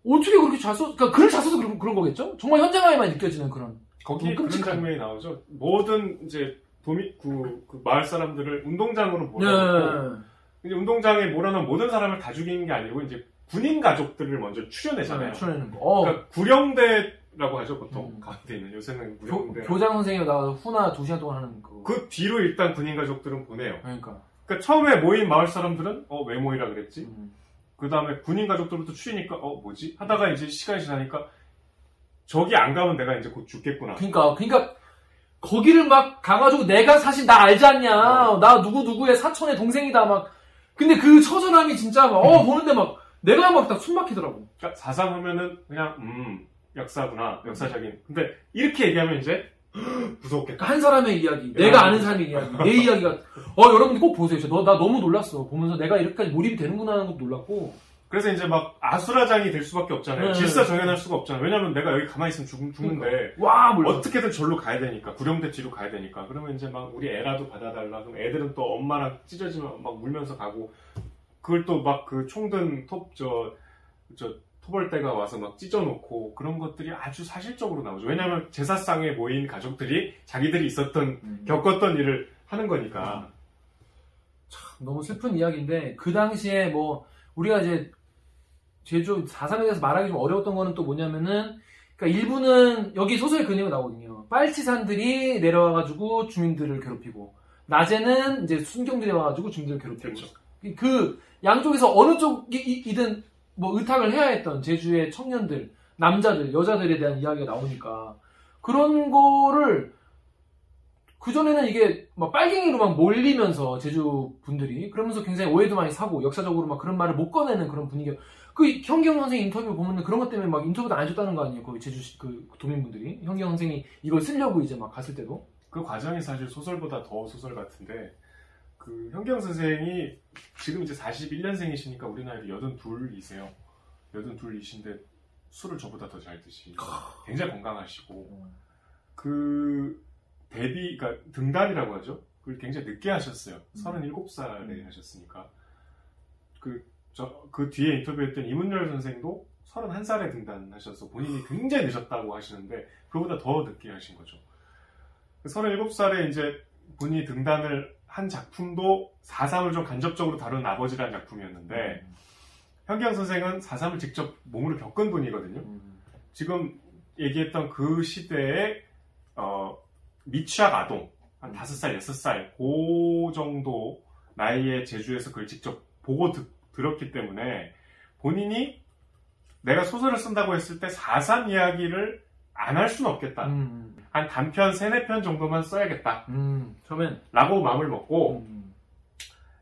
어떻게 그렇게 잘 써? 그러니까 글을 잘 써서 그런 그런 거겠죠? 정말 현장감에만 느껴지는 그런 거기에 그런 장면이 나오죠. 모든 이제 도미 그, 그 마을 사람들을 운동장으로 몰아넣고. 네. 이제 운동장에 몰아넣은 모든 사람을 다 죽이는 게 아니고 이제 군인 가족들을 먼저 추려내잖아요. 추려내는 거. 어. 그러니까 구령대라고 하죠 보통 음. 가운데 있는 요새는 구령대. 교장 선생님 나와서 후나 두 시간 동안 하는 그. 그 뒤로 일단 군인 가족들은 보내요. 그러니까. 그러니까 처음에 모인 마을 사람들은 어 왜 모이라 그랬지. 음. 그 다음에 군인 가족들부터 추리니까 어 뭐지 하다가 이제 시간이 지나니까 저기 안 가면 내가 이제 곧 죽겠구나. 그러니까 그러니까. 거기를 막 가가지고 내가 사실 나 알지 않냐 어. 나 누구 누구의 사촌의 동생이다 막. 근데 그 처절함이 진짜 막, 어, 보는데 막, 내가 막 다 숨 막히더라고. 그러니까 사삼 하면은 그냥, 음, 역사구나, 역사적인. 근데 이렇게 얘기하면 이제, 무서웠겠다. 한 사람의 이야기, 내가 아는 사람의 이야기, 내 이야기가. 어, 여러분들 꼭 보세요. 너, 나 너무 놀랐어. 보면서 내가 이렇게까지 몰입이 되는구나 하는 것도 놀랐고. 그래서 이제 막 아수라장이 될 수밖에 없잖아요. 네. 질서정연할 수가 없잖아요. 왜냐면 내가 여기 가만히 있으면 죽, 죽는데 그러니까. 와, 몰라. 어떻게든 절로 가야 되니까 구령대 뒤로 가야 되니까 그러면 이제 막 우리 애라도 받아달라. 그럼 애들은 또 엄마랑 찢어지면 막 울면서 가고 그걸 또 막 그 총든 톱 저 저 토벌대가 와서 막 찢어놓고 그런 것들이 아주 사실적으로 나오죠. 왜냐면 제사상에 모인 가족들이 자기들이 있었던 음. 겪었던 일을 하는 거니까. 음. 참 너무 슬픈 이야기인데 그 당시에 뭐 우리가 이제 제주 사삼에 대해서 말하기 좀 어려웠던 거는 또 뭐냐면은, 그러니까 일부는 여기 소설의 근위가 나오거든요. 빨치산들이 내려와가지고 주민들을 괴롭히고, 낮에는 이제 순경들이 와가지고 주민들을 괴롭히고. 그렇죠. 그 양쪽에서 어느 쪽이든 뭐 의탁을 해야 했던 제주의 청년들, 남자들, 여자들에 대한 이야기가 나오니까 그런 거를 그 전에는 이게 막 빨갱이로 막 몰리면서 제주 분들이 그러면서 굉장히 오해도 많이 사고 역사적으로 막 그런 말을 못 꺼내는 그런 분위기. 그 현기영 선생님 인터뷰 보면 그런 것 때문에 막 인터뷰도 안 해줬다는 거 아니에요? 거기 제주 그 도민분들이 현기영 선생이 이걸 쓰려고 이제 막 갔을 때도 그 과정이 사실 소설보다 더 소설 같은데 그 현기영 선생이 지금 이제 사십일 년생이시니까 우리 나이로 여든둘이세요. 여든둘이신데 술을 저보다 더 잘 드시고 굉장히 건강하시고 그. 데뷔, 그러니까 등단이라고 하죠. 그걸 굉장히 늦게 하셨어요. 서른일곱 살에 음. 하셨으니까. 그, 저, 그 뒤에 인터뷰했던 이문열 선생도 서른한 살에 등단하셔서 본인이 굉장히 늦었다고 하시는데, 그보다 더 늦게 하신 거죠. 서른일곱 살에 이제 본인이 등단을 한 작품도 사삼을 좀 간접적으로 다룬 아버지라는 작품이었는데, 음. 현기영 선생은 사삼을 직접 몸으로 겪은 분이거든요. 음. 지금 얘기했던 그 시대에, 어, 미취학 아동, 한 다섯 살, 여섯 살, 그 정도 나이에 제주에서 그걸 직접 보고 듣, 들었기 때문에 본인이 내가 소설을 쓴다고 했을 때 사삼 이야기를 안 할 수는 없겠다. 음. 한 단편, 세네 편 정도만 써야겠다. 음. 처음엔. 라고 마음을 먹고, 음.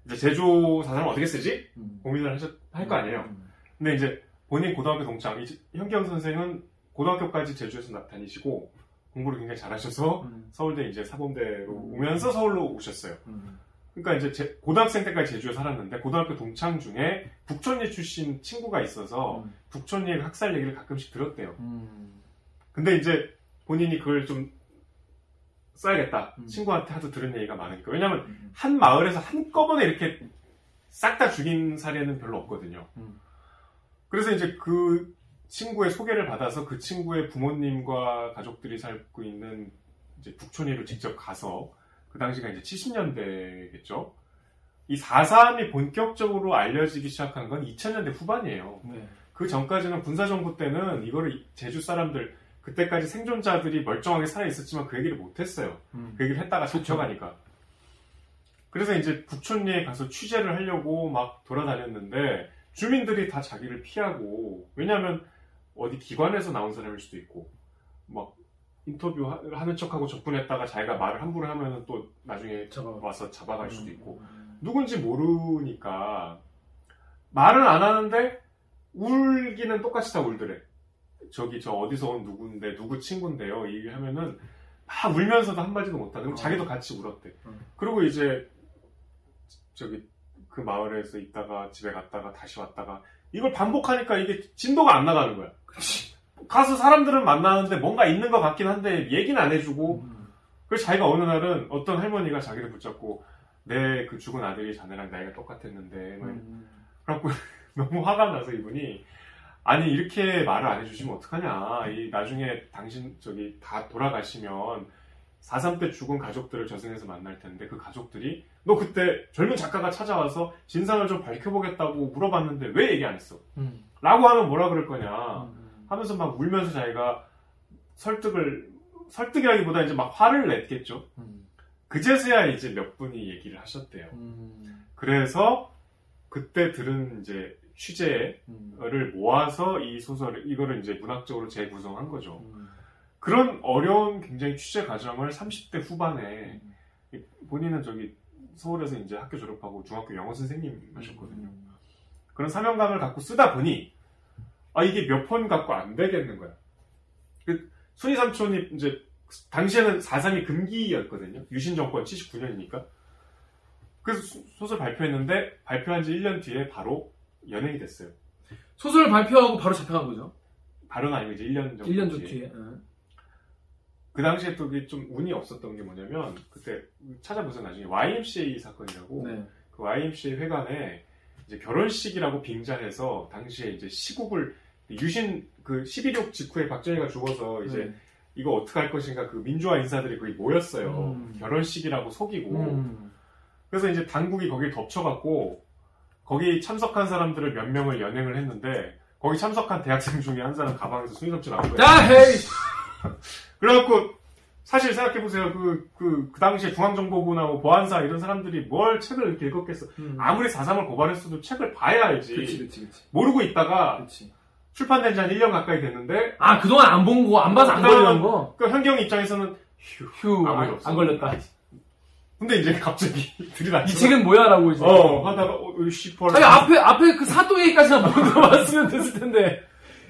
이제 제주 사삼을 어떻게 쓰지? 음. 고민을 하셨, 할 거 아니에요. 음. 근데 이제 본인 고등학교 동창, 현기영 선생은 고등학교까지 제주에서 나타니시고 공부를 굉장히 잘하셔서 음. 서울대 이제 사범대로 음. 오면서 서울로 오셨어요. 음. 그러니까 이제 제 고등학생 때까지 제주에 살았는데 고등학교 동창 중에 북촌리 출신 친구가 있어서 음. 북촌리 학살 얘기를 가끔씩 들었대요. 음. 근데 이제 본인이 그걸 좀 써야겠다. 음. 친구한테 하도 들은 얘기가 많으니까. 왜냐면 음. 한 마을에서 한꺼번에 이렇게 싹 다 죽인 사례는 별로 없거든요. 음. 그래서 이제 그 친구의 소개를 받아서 그 친구의 부모님과 가족들이 살고 있는 이제 북촌리로 직접 가서 그 당시가 이제 칠십 년대겠죠. 이 사 삼이 본격적으로 알려지기 시작한 건 이천 년대 후반이에요. 네. 그 전까지는 군사정부 때는 이거를 제주 사람들, 그때까지 생존자들이 멀쩡하게 살아있었지만 그 얘기를 못했어요. 음. 그 얘기를 했다가 잡혀가니까. 그래서 이제 북촌리에 가서 취재를 하려고 막 돌아다녔는데 주민들이 다 자기를 피하고, 왜냐하면 어디 기관에서 나온 사람일 수도 있고, 막 인터뷰하는 척하고 접근했다가 자기가 말을 함부로 하면 또 나중에 와서 잡아갈 수도 있고, 누군지 모르니까 말은 안 하는데 울기는 똑같이 다 울더래. 저기 저 어디서 온 누군데, 누구 친구인데요, 얘기하면은 막 울면서도 한마디도 못하는, 그럼 자기도 같이 울었대. 그리고 이제 저기 그 마을에서 있다가 집에 갔다가 다시 왔다가 이걸 반복하니까 이게 진도가 안 나가는 거야. 그치. 가서 사람들은 만나는데 뭔가 있는 것 같긴 한데 얘기는 안 해주고. 음. 그래서 자기가 어느 날은 어떤 할머니가 자기를 붙잡고 내 그 죽은 아들이 자네랑 나이가 똑같았는데 음. 그래갖고 너무 화가 나서 이분이, 아니 이렇게 말을 안 해주시면 어떡하냐, 이 나중에 당신 저기 다 돌아가시면 사 삼 때 죽은 가족들을 저승에서 만날 텐데 그 가족들이 너 그때 젊은 작가가 찾아와서 진상을 좀 밝혀보겠다고 물어봤는데 왜 얘기 안 했어? 음. 라고 하면 뭐라 그럴 거냐 음. 하면서 막 울면서 자기가 설득을, 설득이라기보다 이제 막 화를 냈겠죠. 음. 그제서야 이제 몇 분이 얘기를 하셨대요. 음. 그래서 그때 들은 이제 취재를 음. 모아서 이 소설을, 이거를 이제 문학적으로 재구성한 거죠. 음. 그런 어려운 굉장히 취재 과정을 삼십 대 후반에, 음. 본인은 저기 서울에서 이제 학교 졸업하고 중학교 영어 선생님 하셨거든요. 음. 그런 사명감을 갖고 쓰다 보니, 아, 이게 몇 번 갖고 안 되겠는 거야. 그, 순이삼촌이 이제, 당시에는 사 삼이 금기였거든요. 유신정권 칠십구 년이니까. 그래서 소설 발표했는데, 발표한 지 일 년 뒤에 바로 연행이 됐어요. 소설 발표하고 바로 잡혀간 거죠? 바로는 아니고 이제 일 년 정도. 일 년 정도 뒤에. 응. 그 당시에 또 좀 운이 없었던 게 뭐냐면, 그때 찾아보세요, 나중에. 와이엠씨에이 사건이라고, 네. 그 와이엠씨에이 회관에 이제 결혼식이라고 빙자해서, 당시에 이제 시국을, 유신, 그, 십일육 직후에 박정희가 죽어서, 이제, 음. 이거 어떻게 할 것인가, 그 민주화 인사들이 거기 모였어요. 음. 결혼식이라고 속이고. 음. 그래서 이제 당국이 거기에 덮쳐갖고, 거기 참석한 사람들을 몇 명을 연행을 했는데, 거기 참석한 대학생 중에 한 사람 가방에서 순이삼촌 나온 거예요. 야, 헤이! 그래갖고, 사실 생각해보세요. 그, 그, 그 당시에 중앙정보부나 뭐 보안사 이런 사람들이 뭘 책을 이렇게 읽었겠어. 음. 아무리 사 삼을 고발했어도 책을 봐야 알지. 그치, 그치, 그치. 모르고 있다가, 그치. 출판된 지 한 일 년 가까이 됐는데. 아, 그동안 안 본 거, 안 봐서 안 걸리는 거? 그 현경 입장에서는, 휴, 휴, 아, 안, 안 걸렸다. 근데 이제 갑자기 들이닥쳐. 이 책은 뭐야? 라고 이제. 어, 하다가, 어, 씨퍼. 아니, 앞에, 앞에 그 사또 얘기까지만 물어봤으면 됐을 텐데.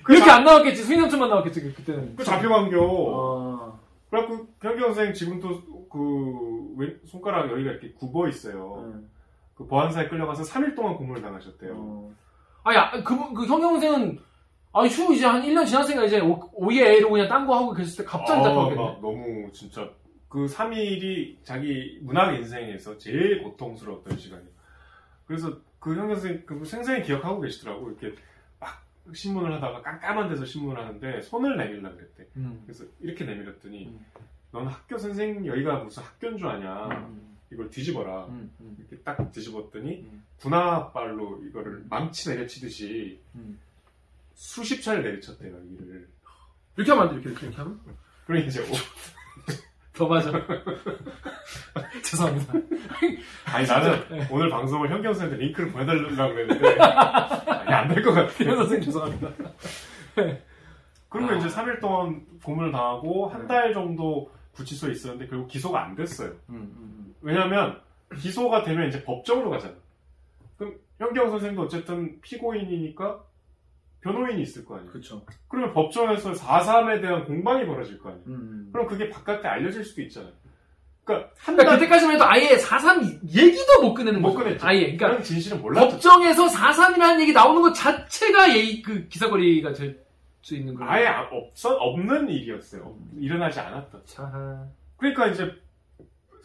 이렇게 자, 안 나왔겠지. 순이삼촌만 나왔겠지, 그때는. 그 잡혀간 겨. 어. 그래갖고, 현기영 선생님 지금도 그, 왼, 손가락 여기가 이렇게 굽어 있어요. 음. 그 보안사에 끌려가서 삼 일 동안 고문을 당하셨대요. 어. 아니, 아, 그, 그 현기영 선생은, 아니, 휴, 이제 한 일 년 지났으니까 이제 오, 오예로 그냥 딴 거 하고 계셨을 때 갑자기 잡혀가겠네. 아, 너무 진짜. 그 삼 일이 자기 문학 인생에서 제일 고통스러웠던 시간이에요. 그래서 그 현기영 선생님, 그 생생히 기억하고 계시더라고. 이렇게. 신문을 하다가 깜깜한 데서 신문을 하는데 손을 내밀라 그랬대. 음. 그래서 이렇게 내밀었더니 음. 넌 학교 선생님, 여기가 무슨 학교인 줄 아냐, 음. 이걸 뒤집어라. 음. 음. 이렇게 딱 뒤집었더니 음. 군화발로 이거를 망치 내려치듯이 음. 수십 차례 내려쳤대요. 여기를 이렇게 하면 안 돼. 이렇게 이렇게, 이렇게 하면? 그럼 이제 오. 더 맞아. 죄송합니다. 아니, 나는 네. 오늘 방송을 현기영 선생님한테 링크를 보내달라고 그랬는데, 아니, 안 될 것 같아요. 선생님, 죄송합니다. 네. 그리고 아. 이제 삼 일 동안 고문을 당하고, 한 달 정도 구치소에 있었는데, 결국 기소가 안 됐어요. 음, 음. 왜냐면, 기소가 되면 이제 법정으로 가잖아. 그럼 현기영 선생님도 어쨌든 피고인이니까, 변호인이 있을 거 아니에요. 그렇죠. 그러면 법정에서 사 삼에 대한 공방이 벌어질 거 아니에요. 음. 그럼 그게 바깥에 알려질 수도 있잖아요. 그러니까 한달 그러니까 그때까지만 해도 아예 사 삼 얘기도 못 꺼내는 거죠. 못 꺼냈죠. 아예. 그러니까 진실은 몰랐죠. 법정에서 사 삼이라는 얘기 나오는 것 자체가 예의 그 기사거리가 될 수 있는 거예요. 아예 없어 없는 일이었어요. 일어나지 않았던. 자. 그러니까 이제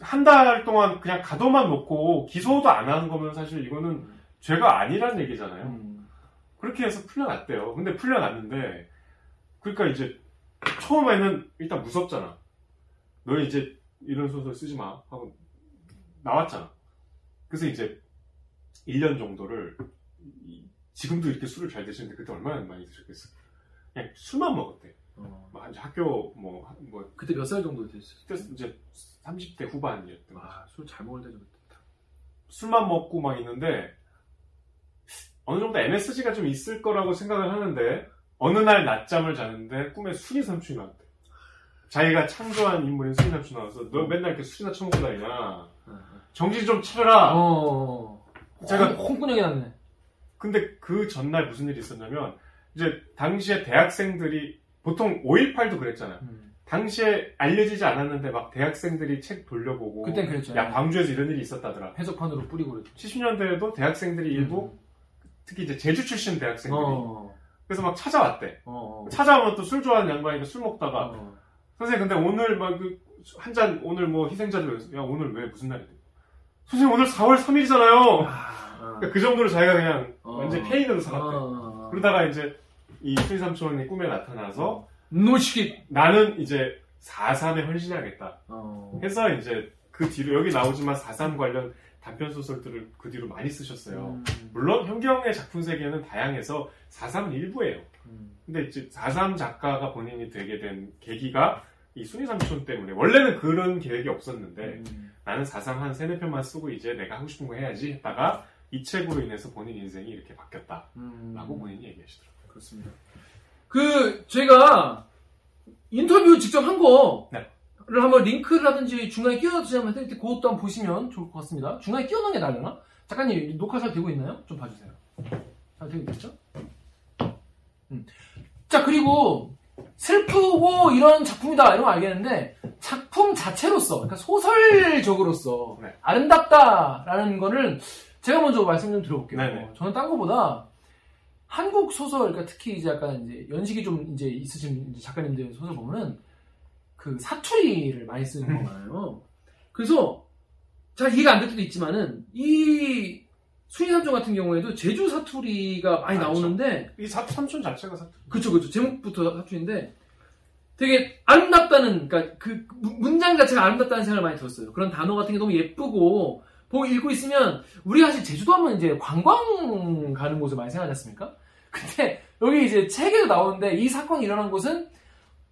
한 달 동안 그냥 가둬만 놓고 기소도 안 하는 거면 사실 이거는 죄가 아니란 얘기잖아요. 음. 그렇게 해서 풀려났대요. 근데 풀려났는데 그러니까 이제 처음에는 일단 무섭잖아. 너 이제 이런 소설 쓰지 마 하고 나왔잖아. 그래서 이제 일 년 정도를 지금도 이렇게 술을 잘 드시는데 그때 얼마나 많이 드셨겠어. 그냥 술만 먹었대. 어. 뭐 학교 뭐, 뭐 그때 몇 살 정도 됐어요? 그때 이제 삼십 대 후반이었던 거죠. 아, 술 잘 먹을 때죠 그때. 술만 먹고 막 있는데 어느 정도 엠에스지가 좀 있을 거라고 생각을 하는데 어느 날 낮잠을 자는데 꿈에 순이삼촌이 나왔대. 자기가 창조한 인물인 순이삼촌 나와서 너 맨날 이렇게 술이나 처먹고 다니냐. 정신 좀 차려라. 어. 제가 콩꾸녕이 났네. 근데 그 전날 무슨 일이 있었냐면 이제 당시에 대학생들이 보통 오일팔도 그랬잖아요. 음. 당시에 알려지지 않았는데 막 대학생들이 책 돌려보고 그땐 그랬죠. 야 광주에서 이런 일이 있었다더라. 해석판으로 뿌리고 그랬죠. 칠십 년대에도 대학생들이 일부 음. 특히 이제 제주 출신 대학생들이 어. 그래서 막 찾아왔대. 어. 찾아오면 또 술 좋아하는 양반이니까 술 먹다가 어. 선생님 근데 오늘 막 한 잔 오늘 뭐 희생자들 야 오늘 왜 무슨 날인데 선생님 오늘 사월 삼일이잖아요. 아. 그러니까 그 정도로 자기가 그냥 어. 완전 페인으로 살았대. 어. 그러다가 이제 이 순이삼촌이 꿈에 나타나서 노시기 나는 이제 사 삼에 헌신하겠다 어. 해서 이제 그 뒤로 여기 나오지만 사 삼 관련 단편소설들을 그 뒤로 많이 쓰셨어요. 음. 물론 현기영의 작품 세계는 다양해서 사 삼은 일부예요. 음. 근데 이제 사 삼 작가가 본인이 되게 된 계기가 이 순이삼촌 때문에 원래는 그런 계획이 없었는데 음. 나는 사 삼 한 세네 편만 쓰고 이제 내가 하고 싶은 거 해야지 했다가 이 책으로 인해서 본인 인생이 이렇게 바뀌었다 음. 라고 본인이 얘기하시더라고요. 그렇습니다. 그 제가 인터뷰 직접 한 거를 네. 한번 링크라든지 중간에 끼워주자면 그때 그것도 한번 보시면 좋을 것 같습니다. 중간에 끼워놓은 게 나려나? 작가님 녹화 잘 되고 있나요? 좀 봐주세요. 잘 되고 있죠? 음. 자 그리고 슬프고 이런 작품이다 이런 거 알겠는데 작품 자체로서 그러니까 소설적으로서 네. 아름답다라는 거를 제가 먼저 말씀 좀 드려볼게요. 네네. 저는 딴 거보다 한국 소설, 그러니까 특히 이제 약간 이제 연식이 좀 이제 있으신 이제 작가님들 소설 보면은 그 사투리를 많이 쓰는 거 많아요. 그래서 잘 이해가 안 될 때도 있지만은 이 순이삼촌 같은 경우에도 제주 사투리가 많이 아, 나오는데 이 삼촌 자체가 사투리. 그렇죠, 그렇죠. 제목부터 사투리인데 되게 아름답다는, 그러니까 그 문장 자체가 아름답다는 생각을 많이 들었어요. 그런 단어 같은 게 너무 예쁘고. 보고 읽고 있으면 우리가 사실 제주도 하면 이제 관광 가는 곳을 많이 생각하지 않습니까? 근데 여기 이제 책에도 나오는데 이 사건이 일어난 곳은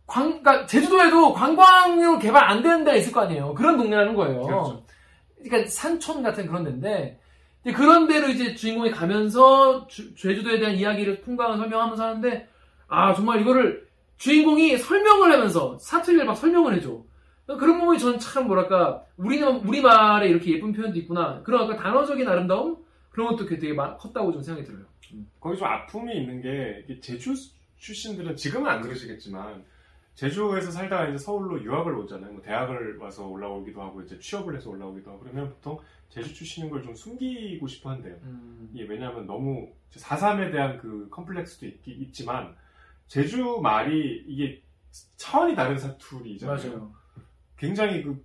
광, 그러니까 제주도에도 관광용 개발 안 되는 데가 있을 거 아니에요. 그런 동네라는 거예요. 그렇죠. 그러니까 산촌 같은 그런 데인데 그런 데로 이제 주인공이 가면서 주, 제주도에 대한 이야기를 풍광을 설명하면서 하는데 아 정말 이거를 주인공이 설명을 하면서 사투리를 막 설명을 해줘. 그런 부분이 전 참 뭐랄까 우리 우리말에 이렇게 예쁜 표현도 있구나 그런 아까 단어적인 아름다움 그런 것도 되게 컸다고 좀 생각이 들어요. 거기 좀 아픔이 있는 게 제주 출신들은 지금은 안 그러시겠지만 제주에서 살다가 이제 서울로 유학을 오잖아요. 뭐 대학을 와서 올라오기도 하고 이제 취업을 해서 올라오기도 하고 그러면 보통 제주 출신인 걸 좀 숨기고 싶어 한대요. 음. 이게 왜냐하면 너무 사 삼에 대한 그 컴플렉스도 있기, 있지만 제주 말이 이게 차원이 다른 사투리잖아요. 맞아요. 굉장히 그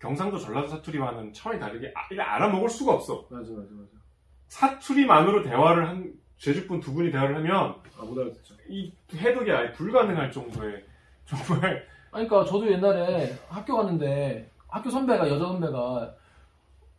경상도 전라도 사투리와는 차원이 다르게 아, 알아먹을 수가 없어. 맞아, 맞아, 맞아. 사투리만으로 대화를 한 제주분 두 분이 대화를 하면 아, 못 알아듣죠. 이 해독이 아예 불가능할 정도의 정말. 아니, 그러니까 저도 옛날에 학교 갔는데 학교 선배가 여자 선배가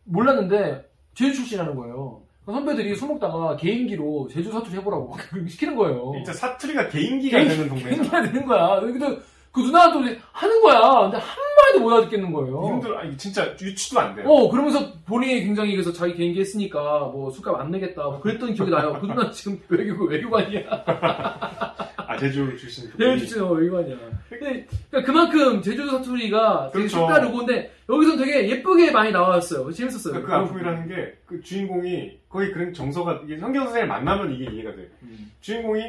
몰랐는데 제주 출신이라는 거예요. 선배들이 술 먹다가 개인기로 제주 사투리 해보라고 시키는 거예요. 진짜 사투리가 개인기가 개인, 되는 동네야. 개인기가 되는 거야. 근데 그 누나도 하는 거야. 근데 한마디도 못 알아듣겠는 거예요. 힘들어. 아니, 진짜 유치도 안 돼요. 어, 그러면서 본인이 굉장히 그래서 자기 개인기 했으니까 뭐 술값 안 내겠다. 뭐 그랬던 기억이 나요. 그 누나 지금 외교, 외교관이야. 아, 제주 출신. 제주 출신, 어, 외교관이야. 근데 그러니까 그만큼 제주도 사투리가 되게 색다르고 근데 여기서 되게 예쁘게 많이 나왔어요. 재밌었어요. 그러니까 그 아픔이라는 게 그 주인공이 거의 그런 정서가, 이게 현경 선생님 만나면 이게 이해가 돼. 음. 주인공이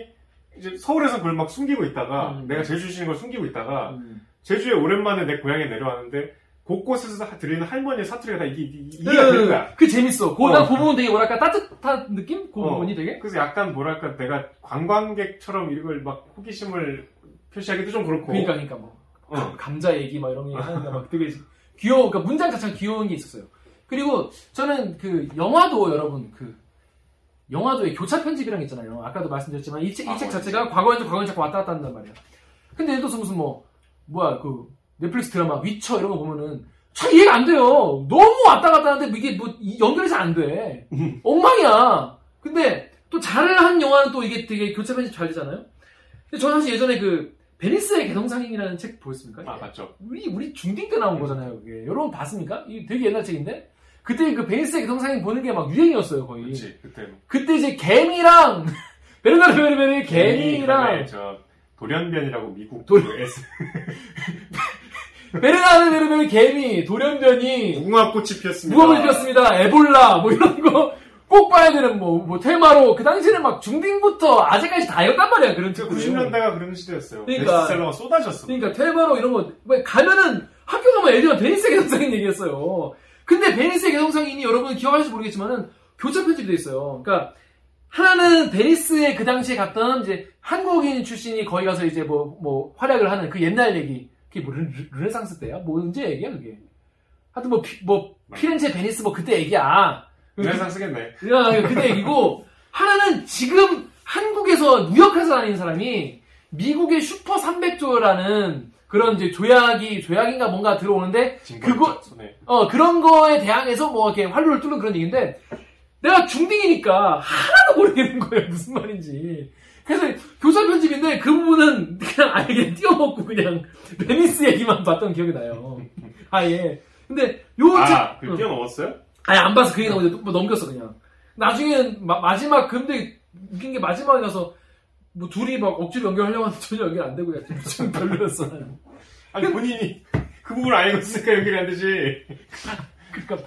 이제 서울에서 그걸 막 숨기고 있다가 음. 내가 제주 주시는 걸 숨기고 있다가 음. 제주에 오랜만에 내 고향에 내려왔는데 곳곳에서 들리는 할머니의 사투리가 다 이게 이해가 되는 거야. 그 재밌어. 그나 어. 그 부분 되게 뭐랄까 따뜻한 느낌? 그 어. 부분이 되게. 그래서 약간 뭐랄까 내가 관광객처럼 이걸 막 호기심을 표시하기도 좀 그렇고. 그러니까 그러니까 뭐 어. 감자 얘기 막 이런 얘기 하는데 막 되게 귀여워. 그러니까 문장 자체가 귀여운 게 있었어요. 그리고 저는 그 영화도 여러분 그 영화도의 교차 편집이라는 게 있잖아요. 아까도 말씀드렸지만 이 책 이 책 아, 자체가 과거에 과거에 자꾸 왔다 갔다 한단 말이야. 근데 예를 들어서 무슨 뭐 뭐야 그 넷플릭스 드라마 위쳐 이런 거 보면은 참 이해가 안 돼요. 너무 왔다 갔다 하는데 이게 뭐 연결이 잘 안 돼. 엉망이야. 근데 또 잘한 영화는 또 이게 되게 교차 편집 잘 되잖아요. 근데 저는 사실 예전에 그 베니스의 상인이라는 책 보셨습니까? 아 맞죠. 우리 우리 중딩 때 나온 거잖아요. 이게 여러분 봤습니까? 이 되게 옛날 책인데. 그때 그 베니스의 상인 보는 게 막 유행이었어요 거의. 그치, 그때. 그때 이제 개미랑 베르나르 베르베르 개미랑 저 돌연변이라고 미국 돌 에스 베르나르 베르베르 개미 돌연변이 무궁화꽃이 피었습니다. 무궁화꽃이 피었습니다. 에볼라 뭐 이런 거 꼭 봐야 되는 뭐, 뭐 테마로 그 당시에는 막 중딩부터 아재까지 다였단 말이야 그런 쪽. 구십 년대가 그런 시대였어요. 그러니까 베스트셀러가 쏟아졌어. 그러니까 테마로 이런 거 뭐 가면은 학교 가면 애들이 베니스의 상인 얘기했어요. 근데 베니스의 개성상인이 여러분 기억하실지 모르겠지만은 교차 편집이 돼 있어요. 그러니까 하나는 베니스에 그 당시에 갔던 이제 한국인 출신이 거기 가서 이제 뭐, 뭐 활약을 하는 그 옛날 얘기. 그게 뭐 르, 르네상스 때야? 뭐 언제 얘기야 그게? 하여튼 뭐, 피, 뭐 피렌체 베니스 뭐 그때 얘기야. 르네상스겠네. 그때 얘기고 하나는 지금 한국에서 무역해서 다니는 사람이 미국의 슈퍼 삼백조라는 그런 이제 조약이 조약인가 뭔가 들어오는데 그거 어 그런 거에 대항해서 뭐 이렇게 활로를 뚫는 그런 얘기인데 내가 중딩이니까 하나도 모르겠는 거예요 무슨 말인지. 그래서 교사 편집인데 그 부분은 그냥 아예 띄워먹고 그냥 베니스 얘기만 봤던 기억이 나요. 아예. 근데 요 아, 그 띄워먹었어요? 아니 안 봐서 그 얘기 나오는데 뭐 넘겼어 그냥. 나중에는 마, 마지막 근데 웃긴 게 마지막에 가서. 뭐, 둘이 막 억지로 연결하려고 하는데 전혀 연결 안 되고, 약간 좀 별로였어. 아니, 본인이 그 부분을 알고 있으니까 연결이 안 되지. 그니까.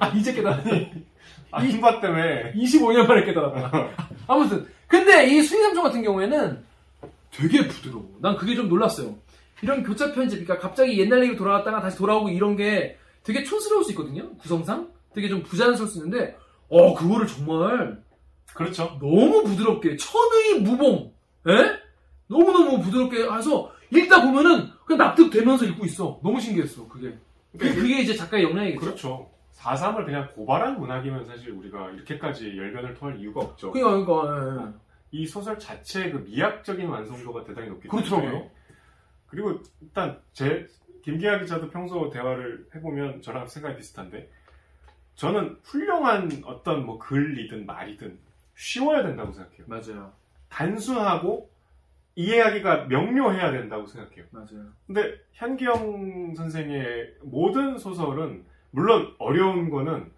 아, 이제 깨달았네. 아, 흉바 때문에. 이십오 년 만에 깨달았다. 아무튼. 근데 이 순이삼촌 같은 경우에는 되게 부드러워. 난 그게 좀 놀랐어요. 이런 교차 편집, 그러니까 갑자기 옛날 얘기로 돌아갔다가 다시 돌아오고 이런 게 되게 촌스러울 수 있거든요. 구성상. 되게 좀 부자연스러울 수 있는데, 어, 그거를 정말. 그렇죠. 너무 부드럽게 천의 무봉, 에? 너무 너무 부드럽게 해서 읽다 보면은 그냥 납득되면서 읽고 있어. 너무 신기했어 그게. 그게, 그게 이제 작가의 역량이겠죠. 그렇죠. 사삼을 그냥 고발한 문학이면 사실 우리가 이렇게까지 열변을 토할 이유가 없죠. 그러니까, 그러니까 이 소설 자체의 그 미학적인 완성도가 대단히 높기 때문에. 그렇더라고요. 그리고 일단 제 김기화 기자도 평소 대화를 해보면 저랑 생각이 비슷한데 저는 훌륭한 어떤 뭐 글이든 말이든. 쉬워야 된다고 생각해요. 맞아요. 단순하고 이해하기가 명료해야 된다고 생각해요. 맞아요. 근데 현기영 선생의 모든 소설은 물론 어려운 거는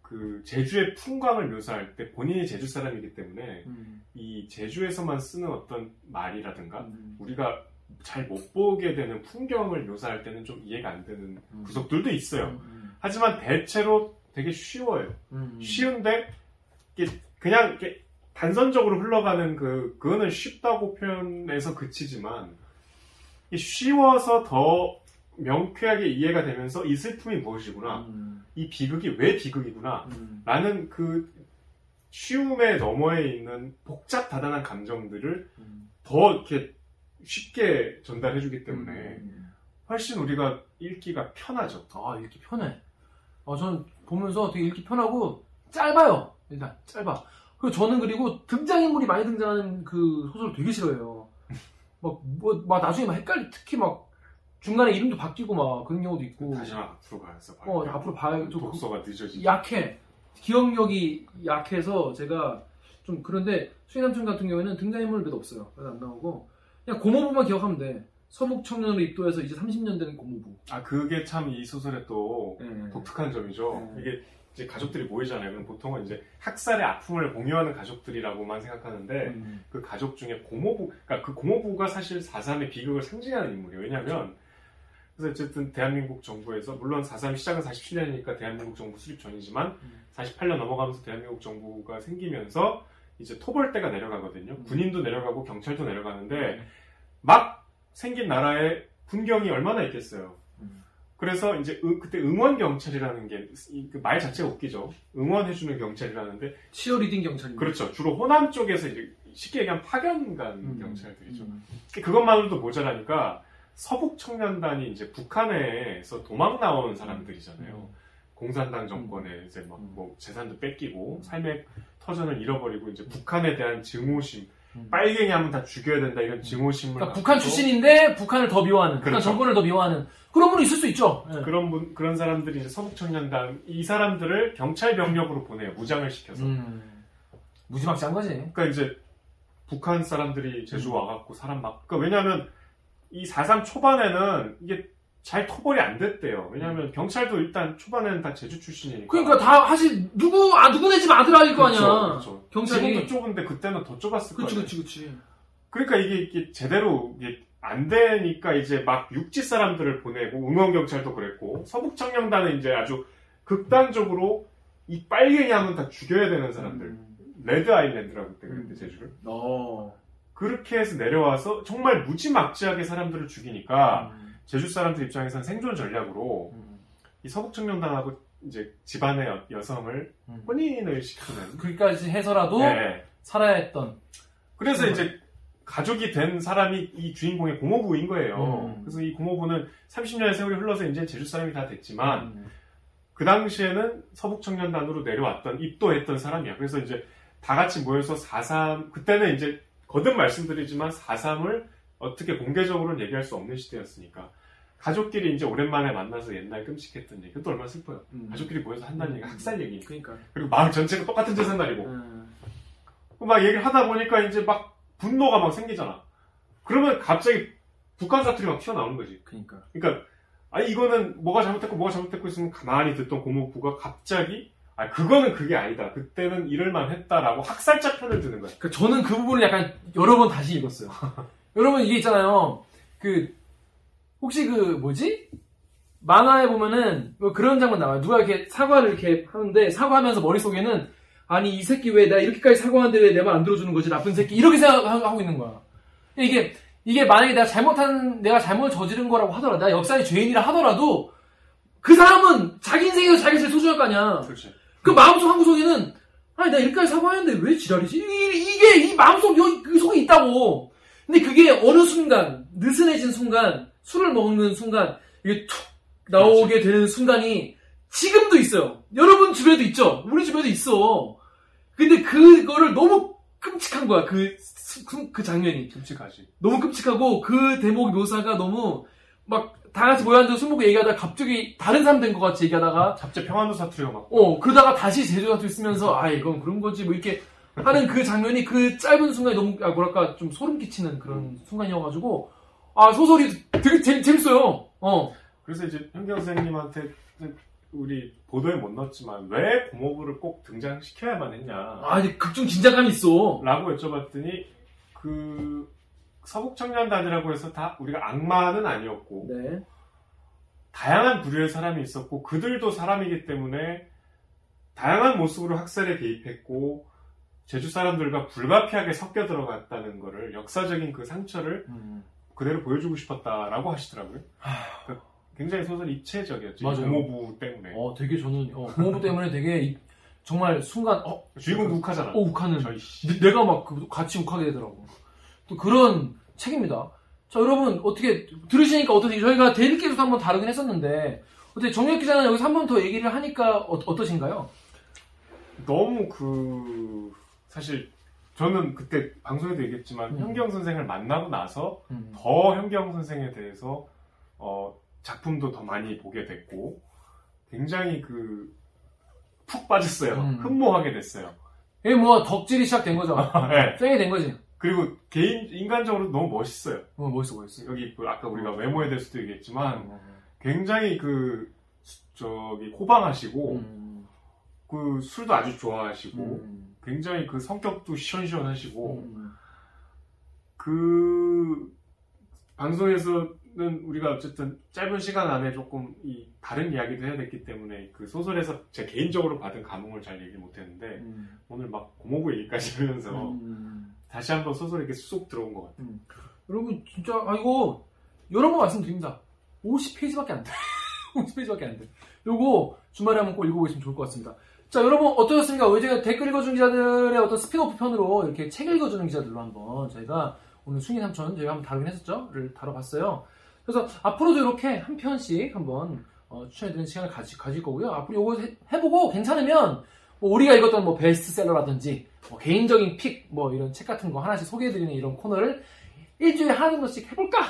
그 제주의 풍광을 묘사할 때 본인이 제주 사람이기 때문에 음. 이 제주에서만 쓰는 어떤 말이라든가 음. 우리가 잘 못 보게 되는 풍경을 묘사할 때는 좀 이해가 안 되는 음. 구석들도 있어요. 음. 하지만 대체로 되게 쉬워요. 음. 쉬운데 이게 그냥 이렇게 단선적으로 흘러가는 그 그거는 쉽다고 표현해서 그치지만 쉬워서 더 명쾌하게 이해가 되면서 이 슬픔이 무엇이구나, 음. 이 비극이 왜 비극이구나 음. 라는 그 쉬움의 너머에 있는 복잡다단한 감정들을 음. 더 이렇게 쉽게 전달해주기 때문에 음. 훨씬 우리가 읽기가 편하죠. 아 읽기 편해. 아 저는 보면서 되게 읽기 편하고 짧아요. 일단 짧아. 그리고 저는 그리고 등장인물이 많이 등장하는 그 소설을 되게 싫어해요. 막 뭐 막 나중에 막 헷갈리 특히 막 중간에 이름도 바뀌고 막 그런 경우도 있고. 다시 앞으로 가서 봐야. 어 앞으로 봐야. 독서가 늦어지. 약해. 기억력이 약해서 제가 좀 그런데 순이삼촌 같은 경우에는 등장인물 몇 없어요. 그래서 안 나오고 그냥 고모부만 기억하면 돼. 서북 청년으로 입도해서 이제 삼십 년 된 고모부. 아 그게 참 이 소설의 또 네. 독특한 점이죠. 네. 이게 이제 가족들이 모이잖아요. 그럼 보통은 이제 학살의 아픔을 공유하는 가족들이라고만 생각하는데 음. 그 가족 중에 고모부, 그러니까 그 고모부가 사실 사삼의 비극을 상징하는 인물이에요. 왜냐하면 그래서 어쨌든 대한민국 정부에서 물론 사삼 시작은 사십칠 년이니까 대한민국 정부 수립 전이지만 음. 사십팔 년 넘어가면서 대한민국 정부가 생기면서 이제 토벌대가 내려가거든요. 음. 군인도 내려가고 경찰도 내려가는데 음. 막 생긴 나라에 군경이 얼마나 있겠어요. 음. 그래서 이제 으, 그때 응원경찰이라는 게 그 말 자체가 웃기죠. 응원해주는 경찰이라는데 치어리딩 경찰입니다. 그렇죠. 주로 호남 쪽에서 이제 쉽게 얘기하면 파견간 음. 경찰들이죠. 음. 그것만으로도 모자라니까 서북 청년단이 이제 북한에서 도망 나온 사람들이잖아요. 음. 공산당 정권에 이제 막 뭐 재산도 뺏기고 삶의 터전을 잃어버리고 이제 북한에 대한 증오심, 음. 빨갱이 하면 다 죽여야 된다 이런 증오심을. 그러니까 북한 출신인데 북한을 더 미워하는, 그렇죠. 북한 정권을 더 미워하는 그런 분이 있을 수 있죠. 네. 그런 분 그런 사람들이 이제 서북 청년단 이 사람들을 경찰 병력으로 보내요. 무장을 시켜서. 음. 무지막지한 거지. 그러니까 이제 북한 사람들이 제주 와갖고 사람 막. 그러니까 왜냐하면 이 사삼 초반에는 이게 잘 토벌이 안 됐대요. 왜냐면 음. 경찰도 일단 초반에는 다 제주 출신이니까. 그러니까 다 사실 누구 아 누구네 집 아들아일 거 아니야. 그렇죠. 경찰이 지금도 좁은데 그때는 더 좁았을 거야. 그렇지, 그렇지, 그렇지. 그러니까 이게, 이게 제대로 이게 안 되니까 이제 막 육지 사람들을 보내고 응원 경찰도 그랬고 서북 청년단은 이제 아주 극단적으로 이 빨갱이 하면 다 죽여야 되는 사람들. 음. 레드 아일랜드라고 그때 그랬는데 제주를. 어. 그렇게 해서 내려와서 정말 무지막지하게 사람들을 죽이니까. 음. 제주 사람들 입장에서는 생존 전략으로 음. 이 서북 청년단하고 이제 집안의 여, 여성을 음. 혼인을 시키는 그까지 해서라도 네. 살아야 했던. 그래서 음. 이제 가족이 된 사람이 이 주인공의 고모부인 거예요. 음. 그래서 이 고모부는 삼십 년의 세월이 흘러서 이제 제주 사람이 다 됐지만 음. 그 당시에는 서북 청년단으로 내려왔던 입도했던 사람이야. 그래서 이제 다 같이 모여서 사삼 그때는 이제 거듭 말씀드리지만 사삼을 어떻게 공개적으로는 얘기할 수 없는 시대였으니까 가족끼리 이제 오랜만에 만나서 옛날 끔찍했던 얘기 그것도 얼마나 슬퍼요. 음. 가족끼리 모여서 한다는 얘기가 학살 얘기니까. 그러니까. 그리고 마을 전체가 똑같은 짓 한다리고 음. 막 얘기를 하다 보니까 이제 막 분노가 막 생기잖아. 그러면 갑자기 북한 사투리 막 튀어나오는 거지. 그러니까. 그러니까 아니 이거는 뭐가 잘못됐고 뭐가 잘못됐고 있으면 가만히 듣던 고모부가 갑자기 아 그거는 그게 아니다. 그때는 이럴만 했다라고 학살자 편을 드는 거야. 그러니까 저는 그 부분을 약간 여러 번 다시 읽었어요. 여러분 이게 있잖아요. 그 혹시 그 뭐지? 만화에 보면은 뭐 그런 장면 나와요. 누가 이렇게 사과를 이렇게 하는데 사과하면서 머릿속에는 아니 이 새끼 왜 나 이렇게까지 사과하는데 왜 내 말 안 들어주는 거지? 나쁜 새끼 이렇게 생각하고 있는 거야. 이게 이게 만약에 내가 잘못한 내가 잘못을 저지른 거라고 하더라도 내가 역사의 죄인이라 하더라도 그 사람은 자기 인생에서 자기 제일 소중할 거 아니야. 그렇지. 그 마음속 한 구석에는 아니 나 이렇게까지 사과했는데 왜 지랄이지? 이게, 이게 이 마음속 여기 그 속에 있다고. 근데 그게 어느 순간, 느슨해진 순간, 술을 먹는 순간, 이게 툭 나오게 그렇지. 되는 순간이 지금도 있어요. 여러분 주변에도 있죠? 우리 주변에도 있어. 근데 그거를 너무 끔찍한 거야. 그, 그 장면이. 끔찍하지. 너무 끔찍하고 그 대목 묘사가 너무 막 다 같이 모여앉아서 술 먹고 얘기하다가 갑자기 다른 사람 된 것 같이 얘기하다가 갑자기 평안도 사투리가 막. 어, 그러다가 다시 제주 사투리 쓰면서 아, 이건 그런 거지. 뭐 이렇게. 하는 그 장면이 그 짧은 순간에 너무 아 뭐랄까 좀 소름 끼치는 그런 음. 순간이어가지고 아 소설이 되게 재, 재밌어요. 어. 그래서 이제 현경 선생님한테 우리 보도에 못 넣었지만 왜 고모부를 꼭 등장시켜야만 했냐. 아 근데 극중 긴장감이 있어. 라고 여쭤봤더니 그 서북 청년단이라고 해서 다 우리가 악마는 아니었고 네. 다양한 부류의 사람이 있었고 그들도 사람이기 때문에 다양한 모습으로 학살에 개입했고. 제주 사람들과 불가피하게 섞여 들어갔다는 거를 역사적인 그 상처를 음. 그대로 보여주고 싶었다라고 하시더라고요. 하... 그러니까 굉장히 소설이 입체적이었죠. 고모부 때문에. 어, 되게 저는 어, 고모부 때문에 되게 정말 순간 어 주인공도 욱하잖아. 어, 욱하는. 저희... 내가 막 같이 욱하게 되더라고. 또 그런 책입니다. 자 여러분 어떻게 들으시니까 어떠세요? 저희가 대립기에서도 한번 다루긴 했었는데 어떻게 정혁 기자는 여기서 한 번 더 얘기를 하니까 어, 어떠신가요? 너무 그. 사실 저는 그때 방송에도 얘기했지만 음. 현기영 선생을 만나고 나서 음. 더 현기영 선생에 대해서 어, 작품도 더 많이 보게 됐고 굉장히 그 푹 빠졌어요. 음. 흠모하게 됐어요. 이게 뭐 덕질이 시작된 거죠. 네. 쌩이 된 거지. 그리고 개인 인간적으로 너무 멋있어요. 어, 멋있어 멋있어. 여기 그 아까 우리가 외모에 대해서도 얘기했지만 음. 굉장히 그 저기 호방하시고 음. 그 술도 아주 좋아하시고. 음. 굉장히 그 성격도 시원시원하시고 음. 그 방송에서 우리가 어쨌든 짧은 시간 안에 조금 이 다른 이야기도 해야 됐기 때문에 그 소설에서 제 개인적으로 받은 감흥을 잘 얘기를 못했는데 음. 오늘 막 고모부 얘기까지 하면서 음. 다시 한번 소설에 이렇게 쏙 들어온 것 같아요. 음. 여러분 진짜 아 이거 여러 번 말씀드립니다. 오십 페이지밖에 안 돼. 오십 페이지밖에 안 돼. 요거 주말에 한번 꼭 읽어보시면 좋을 것 같습니다. 자 여러분 어떠셨습니까? 오늘 제가 댓글 읽어주는 기자들의 어떤 스피드오프 편으로 이렇게 책 읽어주는 기자들로 한번 저희가 오늘 순이삼촌 저희가 한번 다루긴 했었죠?를 다뤄봤어요. 그래서 앞으로도 이렇게 한 편씩 한번 어, 추천해드리는 시간을 가지, 가질 거고요. 앞으로 요거 해, 해보고 괜찮으면 뭐 우리가 읽었던 뭐 베스트셀러라든지 뭐 개인적인 픽 뭐 이런 책 같은 거 하나씩 소개해드리는 이런 코너를 일주일에 한 번씩 해볼까?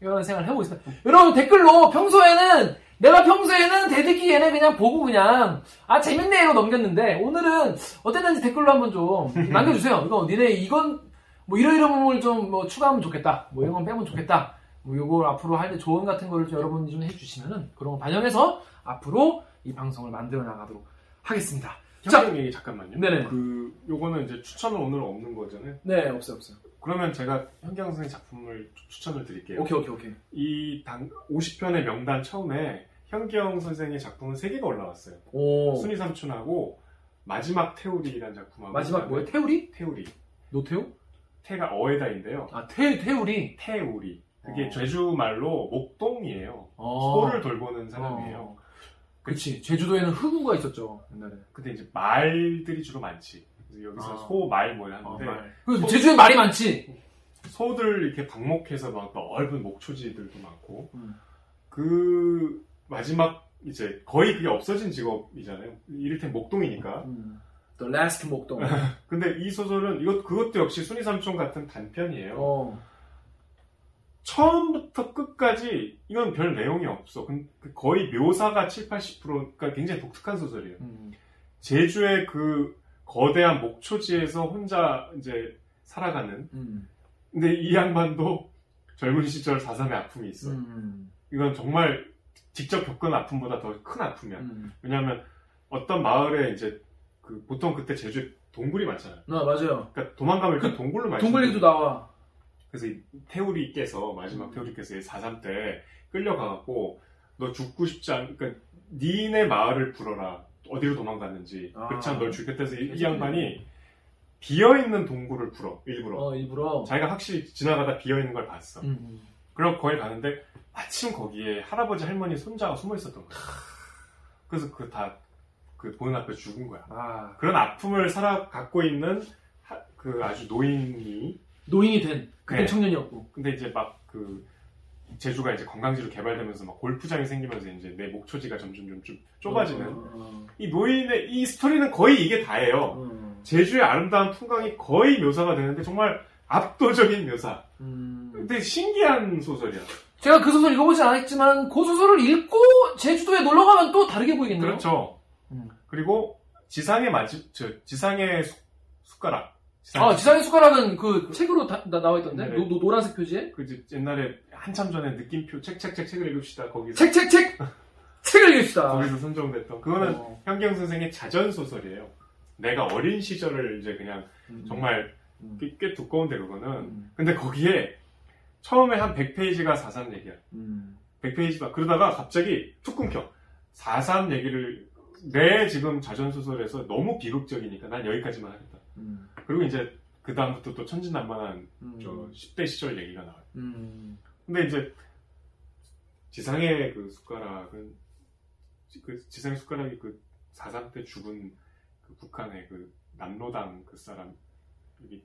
이런 생각을 해보고 있습니다. 여러분 댓글로 평소에는 내가 평소에는 대듣기 얘네 그냥 보고 그냥 아 재밌네 이거 넘겼는데 오늘은 어땠는지 댓글로 한번 좀 남겨주세요. 이거 니네 이건 뭐 이런 이런 부분을 좀 뭐 추가하면 좋겠다. 뭐 이런 건 빼면 좋겠다. 뭐 요걸 앞으로 할 때 조언 같은 거를 좀 여러분이 좀 해주시면은 그런 거 반영해서 앞으로 이 방송을 만들어 나가도록 하겠습니다. 형님 얘기 잠깐만요. 네네. 그 요거는 이제 추천은 오늘 없는 거잖아요. 네 없어요 없어요. 그러면 제가 현기영 선생님 작품을 추천을 드릴게요. 오케이 오케이 오케이. 이 단 오십 편의 명단 처음에 현기영 선생의 작품은 세 개가 올라왔어요. 오. 순이삼촌하고 마지막 태우리라는 작품하고. 마지막 뭐예요? 태우리? 태우리. 노태우? 태가 어에다인데요. 아 태 태우리. 태우리. 그게 어. 제주 말로 목동이에요. 어. 소를 돌보는 사람이에요. 어. 그렇지. 제주도에는 흑우가 있었죠 옛날에. 근데 이제 말들이 주로 많지. 그래서 여기서 어. 소, 말 뭐 하는데. 어, 말. 소, 제주에 말이 많지. 소들 이렇게 방목해서 막 넓은 목초지들도 많고. 음. 그 마지막 이제 거의 그게 없어진 직업이잖아요. 이를테 목동이니까. 음. The Last 목동. 근데 이 소설은 이것 그것도 역시 순이삼촌 같은 단편이에요. 어. 처음부터 끝까지 이건 별 내용이 없어. 거의 묘사가 칠십, 팔십 퍼센트가 굉장히 독특한 소설이에요. 음. 제주의 그 거대한 목초지에서 혼자 이제 살아가는. 음. 근데 이 양반도 젊은 시절 사삼의 아픔이 있어. 음. 이건 정말 직접 겪은 아픔보다 더 큰 아픔이야. 음. 왜냐하면 어떤 마을에 이제 그 보통 그때 제주 동굴이 많잖아요. 아 맞아요. 그러니까 도망가면 일단 그, 동굴로 많이. 동굴 얘기도 나와. 그래서 이 태우리께서 마지막 태우리께서 사삼 때 끌려가갖고 너 죽고 싶지 않, 그러니까 니네 마을을 불어라 어디로 도망갔는지 아, 그렇지 않아 널 죽겠다해서 이, 이 양반이 비어있는 동굴을 불어 일부러. 어 일부러. 자기가 확실히 지나가다 비어있는 걸 봤어. 음, 음. 그럼 거기 가는데 마침 거기에 할아버지 할머니 손자가 숨어있었던 거야. 그래서 그 다 그 보는 앞에 죽은 거야. 아, 그런 아픔을 살아 갖고 있는 하, 그 아주 노인이. 노인이 된 그때 네. 청년이었고 근데 이제 막 그 제주가 이제 관광지로 개발되면서 막 골프장이 생기면서 이제 내 목초지가 점점 좀 좁아지는 어, 어. 이 노인의 이 스토리는 거의 이게 다예요. 음. 제주의 아름다운 풍광이 거의 묘사가 되는데 정말 압도적인 묘사. 음. 근데 신기한 소설이야. 제가 그 소설 읽어보진 않았지만 그 소설을 읽고 제주도에 놀러 가면 또 다르게 보이겠네요. 그렇죠. 음. 그리고 지상의 마지 저 지상의 수, 숟가락. 지상... 아, 지상의 숟가락은 그 책으로 다, 나, 나와 있던데? 노, 노, 노란색 표지에? 그 옛날에 한참 전에 느낌표, 책, 책, 책, 책을 읽읍시다. 거기서. 책, 책, 책! 책을 읽읍시다. 거기서 선정됐던. 그거는 어. 현기영 선생의 자전소설이에요. 내가 어린 시절을 이제 그냥 음. 정말 음. 꽤, 꽤 두꺼운데, 그거는. 음. 근데 거기에 처음에 한 백 페이지가 사삼 얘기야. 음. 백 페이지가. 그러다가 갑자기 툭 끊겨. 사삼 얘기를 내 지금 자전소설에서 너무 비극적이니까 난 여기까지만 하겠다. 음. 그리고 이제 그 다음부터 또 천진난만한 음. 저 십 대 시절 얘기가 나와요. 음. 근데 이제 지상의 그 숟가락은 그 지상의 숟가락이 그 사삼 때 죽은 그 북한의 그 남로당 그 사람 여기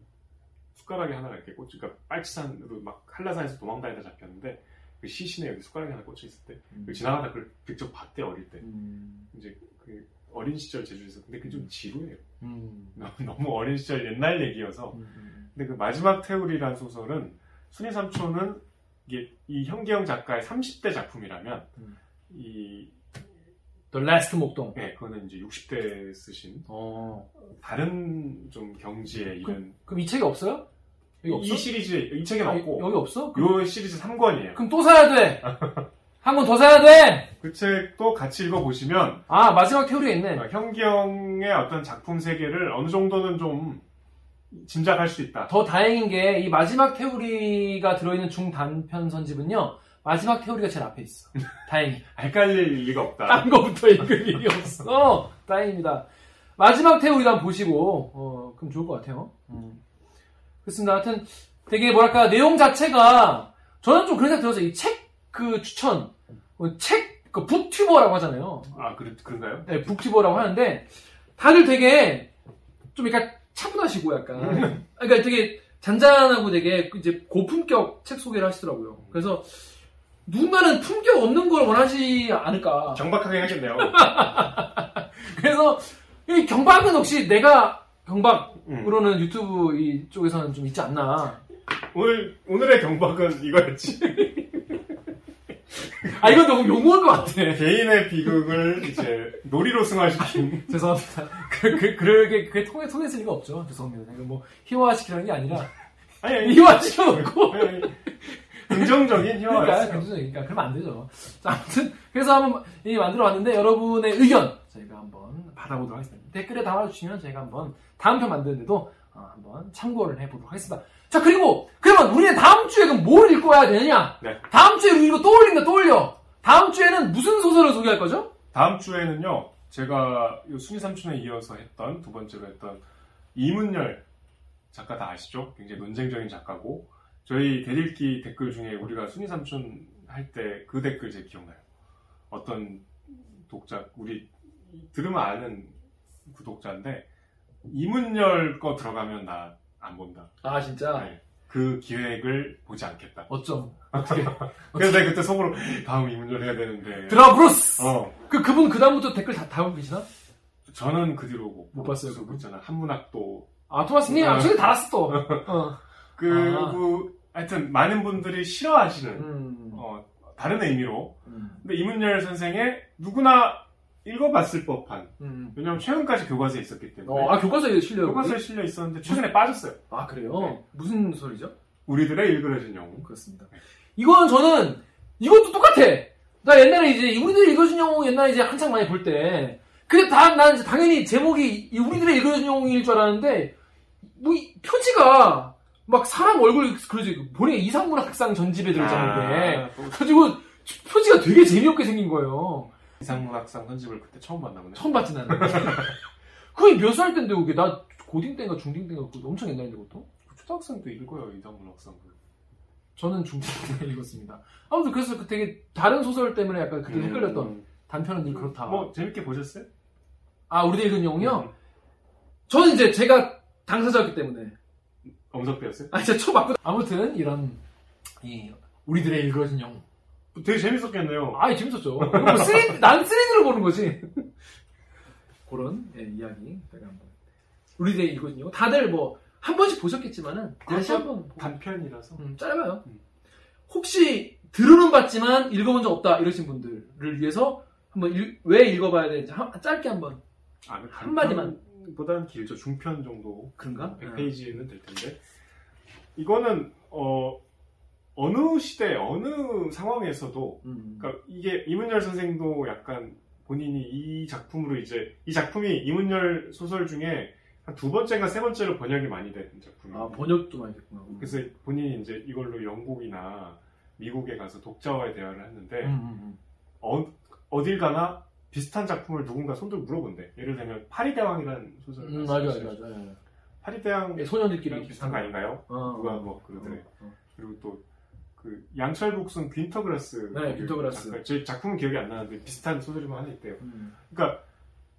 숟가락이 하나가 이렇게 꽂혀 그러니까 빨치산으로 막 한라산에서 도망다니다 잡혔는데 그 시신에 여기 숟가락이 하나 꽂혀 있을 때 음. 지나가다 그걸 직접 봤대 어릴 때 음. 이제 그 어린 시절 제주에서 근데 그게 좀 지루해요. 음. 너무 어린 시절 옛날 얘기여서. 음. 근데 그 마지막 태우리라는 소설은 순이삼촌은 이게 이 현기영 작가의 삼십 대 작품이라면 음. 이 The Last 목동. 네, 그거는 이제 육십 대 쓰신 어. 다른 좀 경지에 이런. 그럼, 그럼 이 책이 없어요? 여기 없어? 이 시리즈 이 책이 아, 없고 여기 없어? 요 시리즈 삼 권이에요. 그럼 또 사야 돼. 한 권 더 사야 돼! 그 책도 같이 읽어보시면. 아, 마지막 태우리가 있네. 어, 현기영의 어떤 작품 세계를 어느 정도는 좀 짐작할 수 있다. 더 다행인 게, 이 마지막 태우리가 들어있는 중단편 선집은요, 마지막 테오리가 제일 앞에 있어. 다행히. 헷갈릴 리가 없다. 딴 거부터 읽을 일이 없어. 다행입니다. 마지막 테오리도 한번 보시고 어, 그럼 좋을 것 같아요. 음. 그렇습니다. 하여튼 되게 뭐랄까 내용 자체가 저는 좀 그런 생각 들어서 이 책 그 추천 책 그 북튜버라고 하잖아요. 아 그래, 그런가요? 네, 북튜버라고 하는데 다들 되게 좀 약간 차분하시고 약간 그러니까 되게 잔잔하고 되게 이제 고품격 책 소개를 하시더라고요. 그래서 누군가는 품격 없는 걸 원하지 않을까. 경박하게 하셨네요. 그래서 이 경박은 혹시 내가 경박으로는 음. 유튜브 이 쪽에서는 좀 있지 않나. 오늘, 오늘의 경박은 이거였지. 아, 이건 너무 용어인 것 같아. 개인의 비극을 이제 놀이로 승화시킨. 아, 죄송합니다. 그, 그, 그러게, 그게 통해, 통했을 리가 없죠. 죄송합니다. 이거 뭐, 희화시키라는 게 아니라. 아니, 아니. 희화시켜놓고. 아니, 아니. 긍정적인 희화였어요. 그러니까, 긍정적인. 그러니까, 그러면 안 되죠. 자, 아무튼, 그래서 한번 만들어 봤는데, 여러분의 의견 저희가 한번 받아보도록 하겠습니다. 댓글에 담아주시면 저희가 한번 다음 편 만드는데도 한번 참고를 해보도록 하겠습니다. 자, 그리고, 그러면 우리는 다음 주에 그럼 뭘 읽고 와야 되느냐? 네. 다음 주에 우리 이거 또 올린다, 또 올려! 다음 주에는 무슨 소설을 소개할 거죠? 다음 주에는요, 제가 요 순이삼촌에 이어서 했던, 두 번째로 했던, 이문열 작가 다 아시죠? 굉장히 논쟁적인 작가고, 저희 대들기 댓글 중에 우리가 순이삼촌 할 때 그 댓글 제 기억나요. 어떤 독자, 우리 들으면 아는 그 독자인데, 이문열 거 들어가면 나, 안 본다. 아 진짜? 네. 그 기획을 보지 않겠다. 어쩜? 어떻게? 그래서 내가 그때 속으로 다음 이문열 해야 되는데. 드라브루스. 어. 그 그분 그 다음부터 댓글 다 다 보시나? 저는 그 뒤로 못, 못 봤어요. 그 있잖아 한문학도. 아 토마스님, 아 저기 달았어 또. 어. 그리고 아. 그, 하여튼 많은 분들이 싫어하시는 음. 어, 다른 의미로. 음. 근데 이문열 선생의 누구나 읽어봤을 법한. 음. 왜냐면 최근까지 교과서에 있었기 때문에. 어, 아, 교과서에 실려 교과서에 실려 있었는데 최근에 빠졌어요. 아, 그래요? 네. 무슨 소리죠? 우리들의 일그러진 영웅. 그렇습니다. 이건 저는 이것도 똑같아. 나 옛날에 이제 우리들의 일그러진 영웅 옛날에 이제 한창 많이 볼 때. 근데 다, 난 당연히 제목이 이 우리들의 일그러진 영웅일 줄 알았는데 뭐 이 표지가 막 사람 얼굴 그러지 보니 이상문학상 전집에 들어있었는데. 아, 가지고 표지가 되게 재미없게 생긴 거예요. 이상문학상 편집을 그때 처음 봤나 보네. 처음 봤지 나는. 그게 몇 살 때인데 그게 나 고딩 때인가 중딩 때인가 그거 엄청 옛날인데 그것도? 초등학생 때 읽어요 이상문학상. 저는 중딩 때 읽었습니다. 아무튼 그래서 그 되게 다른 소설 때문에 약간 그때 음, 헷갈렸던 음. 단편은 늘 그렇다. 뭐 재밌게 보셨어요? 아 우리들 읽은 영웅이요? 음. 저는 이제 제가 당사자였기 때문에. 엄석대였어요? 아 진짜 초 맞고. 아무튼 이런 이 우리들의 일그러진 영웅. 되게 재밌었겠네요. 아, 재밌었죠. 뭐 쓰리, 난 쓰리디로 보는 거지. 그런 예, 이야기. 우리들의 일거든요. 다들 뭐 한 번씩 보셨겠지만은 다시 한번 단편이라서 음, 짧아요. 음. 혹시 들으는 봤지만 읽어본 적 없다 이러신 분들을 위해서 한번 일, 왜 읽어봐야 되는지 한, 짧게 한번 아, 한 마디만. 보다는 길죠. 중편 정도. 그런가? 백 페이지는 될 텐데. 이거는 어. 어느 시대, 어느 상황에서도, 음. 그러니까 이게 이문열 선생도 약간 본인이 이 작품으로 이제, 이 작품이 이문열 소설 중에 한 두 번째인가 세 번째로 번역이 많이 된 작품이에요. 아, 번역도 많이 됐구나. 그래서 본인이 이제 이걸로 영국이나 미국에 가서 독자와의 대화를 했는데, 음. 어, 어딜 가나 비슷한 작품을 누군가 손들고 물어본대. 예를 들면, 파리대왕이라는 소설을. 음, 맞아요, 맞아요. 맞아. 파리대왕. 예, 소녀들끼리 비슷한 거 아닌가요? 어, 누가 뭐, 그러더래. 어, 어. 그리고 또, 그 양철북 쓴 귄터 그라스. 네, 그 귄터 그라스. 제 작품은 기억이 안 나는데 비슷한 소설이만 하나 있대요. 음. 그러니까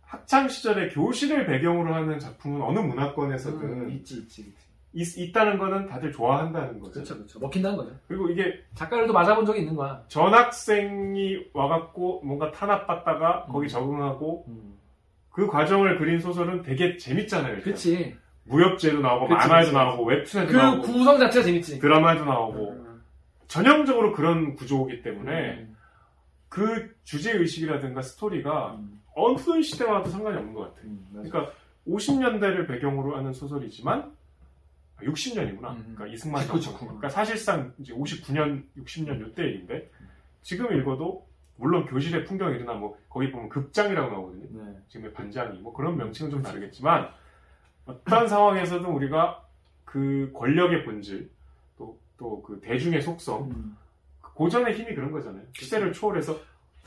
학창 시절에 교실을 배경으로 하는 작품은 어느 문화권에서든 음, 있지, 있지, 있지. 있, 있다는 거는 다들 좋아한다는 거죠. 그렇죠, 그렇죠. 먹힌다는 거죠. 그리고 이게 작가를 또 맞아본 적이 있는 거야. 전학생이 와갖고 뭔가 탄압받다가 음. 거기 적응하고 음. 그 과정을 그린 소설은 되게 재밌잖아요. 일단. 그렇지. 무협제도 나오고 그치, 만화에도 그치. 나오고 웹툰에도 그 나오고 그 구성 자체가 재밌지. 드라마에도 나오고. 음. 전형적으로 그런 구조이기 때문에 음. 그 주제의식이라든가 스토리가 음. 어느 시대와도 상관이 없는 것 같아요. 음, 그러니까 오십 년대를 배경으로 하는 소설이지만 육십 년이구나. 음. 그러니까 이승만 작품. 그러니까 사실상 이제 오십구 년, 육십 년 이때 얘기인데 지금 읽어도 물론 교실의 풍경이나 뭐 거기 보면 극장이라고 나오거든요. 네. 지금의 반장이 뭐 그런 명칭은 좀 다르겠지만 어떤 상황에서도 우리가 그 권력의 본질 또 그 대중의 속성, 음. 고전의 힘이 그런 거잖아요. 시대를 초월해서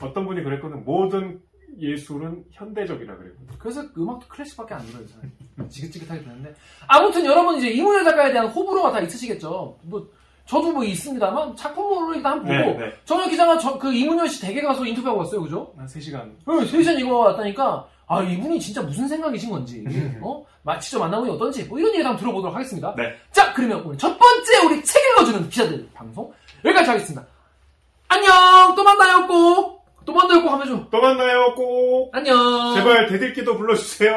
어떤 분이 그랬거든. 모든 예술은 현대적이라 그랬거든. 그래서 음악도 클래식밖에 안 들어요. 지긋지긋하게 되는데. 아무튼 여러분 이제 이문열 작가에 대한 호불호가 다 있으시겠죠. 뭐 저도 뭐 있습니다만 작품으로 일단 보고 네, 네. 저는 기자가 저, 그 이문열 씨 댁에 가서 인터뷰하고 왔어요. 그죠? 한 세 시간. 네, 세 시간 이거 왔다니까 아 이분이 진짜 무슨 생각이신 건지 어? 직접 만나보니 어떤지 뭐 이런 얘기를 한번 들어보도록 하겠습니다. 네. 자 그러면 오늘 첫 번째 우리 책 읽어주는 기자들 방송 여기까지 하겠습니다. 안녕! 또 만나요 꼭! 또 만나요 꼭 하면 좀. 또 만나요 꼭! 안녕! 제발 대들기도 불러주세요.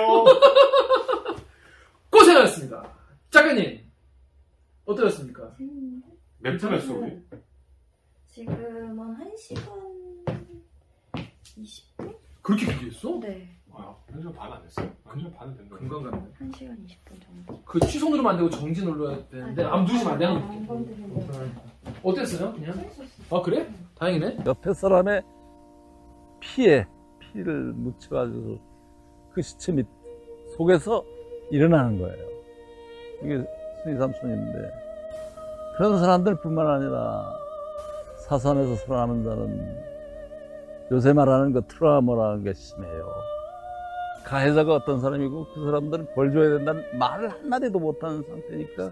고생하셨습니다. 작가님 어떠셨습니까? 몇 편이었어 우리? 지금은 한 시간 이십 분? 그렇게 길었어? 네. 와요. 한 시간 반 안 됐어요. 한 시간 반은 된다. 금강 갔네. 한 시간 이십 분 정도. 그 취소 누르면 안 되고 정지 눌러야 되는데 아무 누르시면 안 되는 거. 어땠어요? 그냥? 아 그래? 다행이네. 옆에 사람의 피에 피를 묻혀가지고 그 시체 밑 속에서 일어나는 거예요. 이게 순이삼촌인데. 그런 사람들 뿐만 아니라 사산에서 살아남은 자는 요새 말하는 그 트라우마라는 게 심해요. 가해자가 어떤 사람이고 그 사람들은 벌 줘야 된다는 말을 한마디도 못하는 상태니까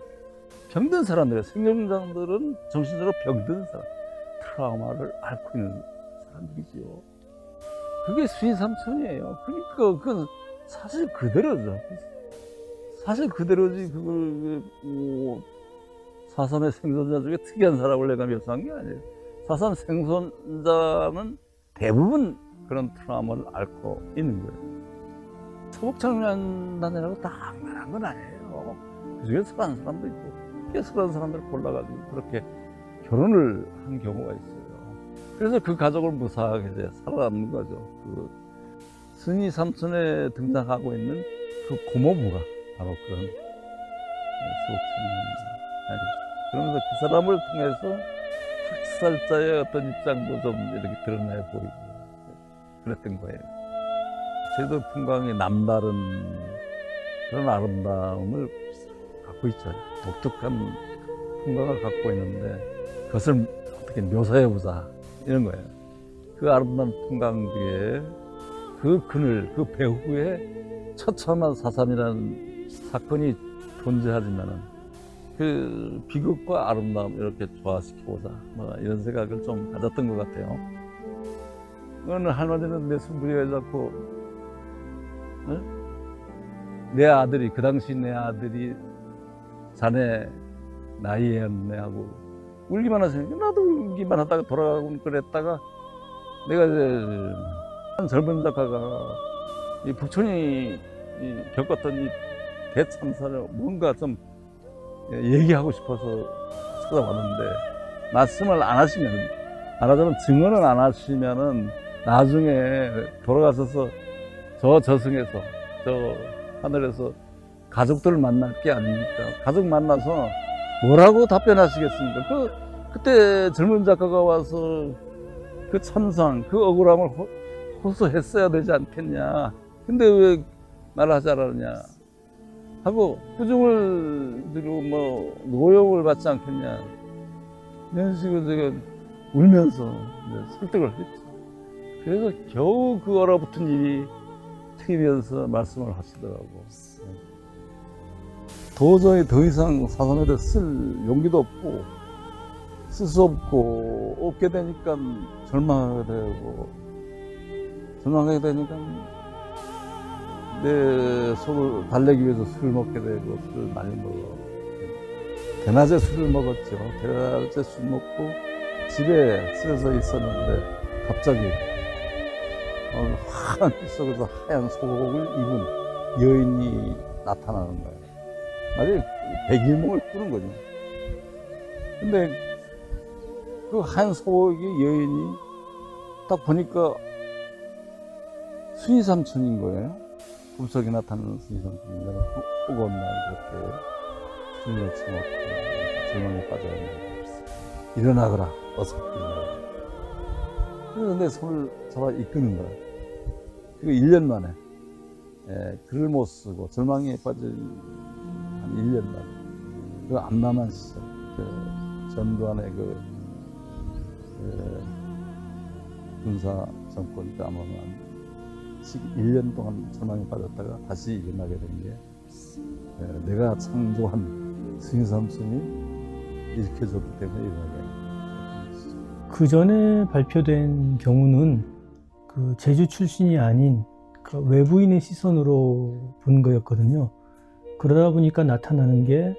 병든 사람들이에요. 생존자들은 정신적으로 병든 사람, 트라우마를 앓고 있는 사람들이지요. 그게 순이삼촌이에요. 그러니까 그건 사실 그대로죠. 사실 그대로지 그걸... 뭐 사삼의 생존자 중에 특이한 사람을 내가 묘사한 게 아니에요. 사삼 생존자는 대부분 그런 트라우마를 앓고 있는 거예요. 소극장면단이라고 당연한 건 아니에요. 그중에 살아난 사람도 있고 깨끗한 사람들을 골라가지고 그렇게 결혼을 한 경우가 있어요. 그래서 그 가족을 무사하게 이제 살아남는 거죠. 그 순이 삼촌에 등장하고 있는 그 고모부가 바로 그런 소극장면입니다. 그러면서 그 사람을 통해서 학살자의 어떤 입장도 좀 이렇게 드러내 보이고 그랬던 거예요. 제도 풍광이 남다른 그런 아름다움을 갖고 있죠. 독특한 풍광을 갖고 있는데 그것을 어떻게 묘사해보자 이런 거예요. 그 아름다운 풍광 뒤에 그 그늘, 그 배후에 처참한 사삼이라는 사건이 존재하지만은 그 비극과 아름다움 이렇게 조화시키고자 뭐 이런 생각을 좀 가졌던 것 같아요. 어느 할머니는 내 손부리가 해갖고 어? 내 아들이 그 당시 내 아들이 자네 나이였네 하고 울기만 하시니까 나도 울기만 하다가 돌아가고 그랬다가 내가 이제 한 젊은 작가가 이 북촌이 겪었던 이 대참사를 뭔가 좀 얘기하고 싶어서 찾아왔는데 말씀을 안 하시면 말하자면 증언을 안 하시면은 나중에 돌아가셔서 저 저승에서 저 하늘에서 가족들을 만날 게 아닙니까? 가족 만나서 뭐라고 답변하시겠습니까? 그 그때 젊은 작가가 와서 그 참상 그 억울함을 호, 호소했어야 되지 않겠냐? 근데 왜 말하지 않았냐? 하고 꾸중을 들고 뭐 노여움을 받지 않겠냐 이런 식으로 제가 울면서 설득을 했죠. 그래서 겨우 그 얼어붙은 일이 트이면서 말씀을 하시더라고. 도저히 더 이상 사선에 대해 쓸 용기도 없고 쓸 수 없고 없게 되니까 절망하게 되고 절망하게 되니까 내 속을 달래기 위해서 술을 먹게 되고 술을 많이 먹어 대낮에 술을 먹었죠. 대낮에 술 먹고 집에 쓰여서 있었는데 갑자기 어, 환한 빛 속에서 하얀 소복을 입은 여인이 나타나는 거예요. 마치 백일몽을 꾸는 거죠. 근데 그 하얀 소복의 여인이 딱 보니까 순이삼촌인 거예요. 꿈속에 나타나는 순이삼촌이 내가 혹은 날 그렇게 숨을 참았고 절망에 빠져있는 일어나거라 어서 일어나거라 그래서 내 손을 잡아 이끄는 거야. 그리고 일 년 만에 예, 글을 못 쓰고 절망에 빠진 한 일 년 만에 그 암남한 시절 그 전두환의 그 군사 정권 때 아마 일 년 동안 절망에 빠졌다가 다시 일어나게 된 게 내가 창조한 순이삼촌이 일으켜줬기 때문에 일어나게 됐습니다. 그 전에 발표된 경우는 그 제주 출신이 아닌 그 외부인의 시선으로 본 거였거든요. 그러다 보니까 나타나는 게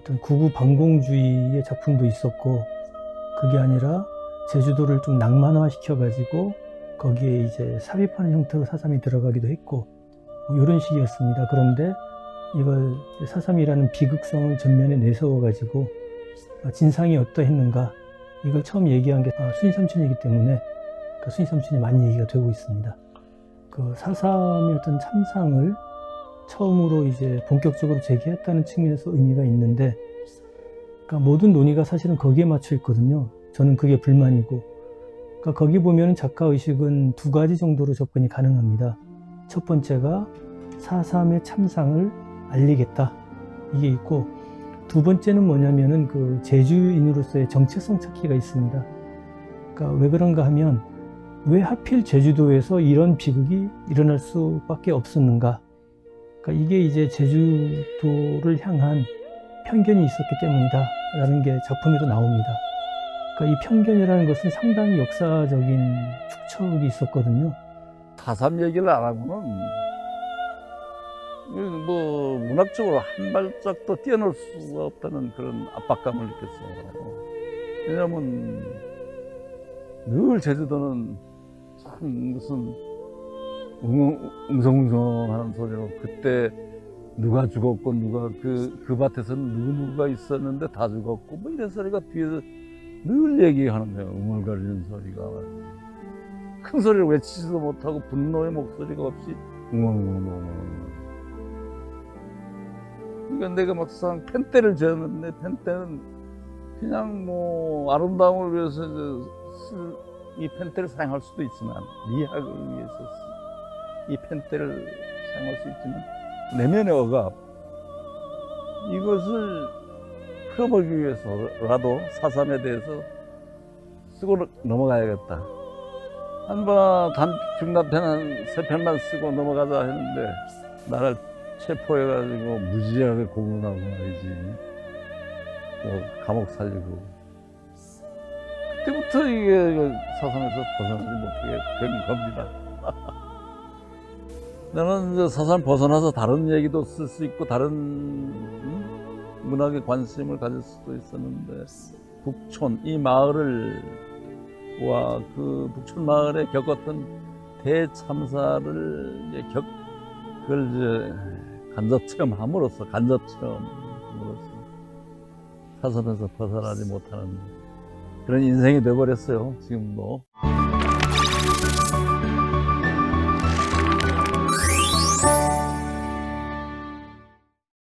어떤 구구방공주의의 작품도 있었고, 그게 아니라 제주도를 좀 낭만화시켜가지고 거기에 이제 삽입하는 형태로 사삼이 들어가기도 했고, 뭐 이런 식이었습니다. 그런데 이걸 사삼이라는 비극성을 전면에 내세워가지고 진상이 어떠했는가, 이걸 처음 얘기한 게 순이삼촌이기 때문에 그 순이삼촌이 많이 얘기가 되고 있습니다. 그 사삼의 어떤 참상을 처음으로 이제 본격적으로 제기했다는 측면에서 의미가 있는데, 그러니까 모든 논의가 사실은 거기에 맞춰 있거든요. 저는 그게 불만이고, 그러니까 거기 보면 작가 의식은 두 가지 정도로 접근이 가능합니다. 첫 번째가 사삼의 참상을 알리겠다, 이게 있고, 두 번째는 뭐냐면은 그 제주인으로서의 정체성 찾기가 있습니다. 그러니까 왜 그런가 하면 왜 하필 제주도에서 이런 비극이 일어날 수밖에 없었는가? 그러니까 이게 이제 제주도를 향한 편견이 있었기 때문이다라는 게 작품에도 나옵니다. 그러니까 이 편견이라는 것은 상당히 역사적인 축척이 있었거든요. 사삼 얘기를 안 하고는 뭐 문학적으로 한 발짝도 뛰어놀 수가 없다는 그런 압박감을 느꼈어요. 왜냐하면 늘 제주도는 참 무슨 웅성웅성하는 소리로 그때 누가 죽었고 누가 그, 그 밭에서는 누구누구가 있었는데 다 죽었고 뭐 이런 소리가 뒤에서 늘 얘기하는 거예요. 웅얼거리는 소리가 큰 소리를 외치지도 못하고 분노의 목소리가 없이 웅얼웅얼웅얼. 그러니까 내가 막상 펜대를 지었는데 펜대는 그냥 뭐 아름다움을 위해서 이 펜대를 사용할 수도 있지만 미학을 위해서 이 펜대를 사용할 수 있지만 내면의 억압, 이것을 풀어보기 위해서라도 사삼에 대해서 쓰고 넘어가야겠다. 한번 중단편한 세 편만 쓰고 넘어가자 했는데 나를 체포해가지고 무지하게 고문하고 말이지, 또 감옥 살리고, 그때부터 이게 사삼에서 벗어나지 못하게 된 겁니다. 나는 사삼 벗어나서 다른 얘기도 쓸 수 있고 다른 문학에 관심을 가질 수도 있었는데, 북촌 이 마을을 와 그 북촌 마을에 겪었던 대참사를 이제 겪 그걸 이제 간접 체험함으로써 간접 체험으로써 사삼에서 벗어나지 못하는 그런 인생이 되어버렸어요 지금도.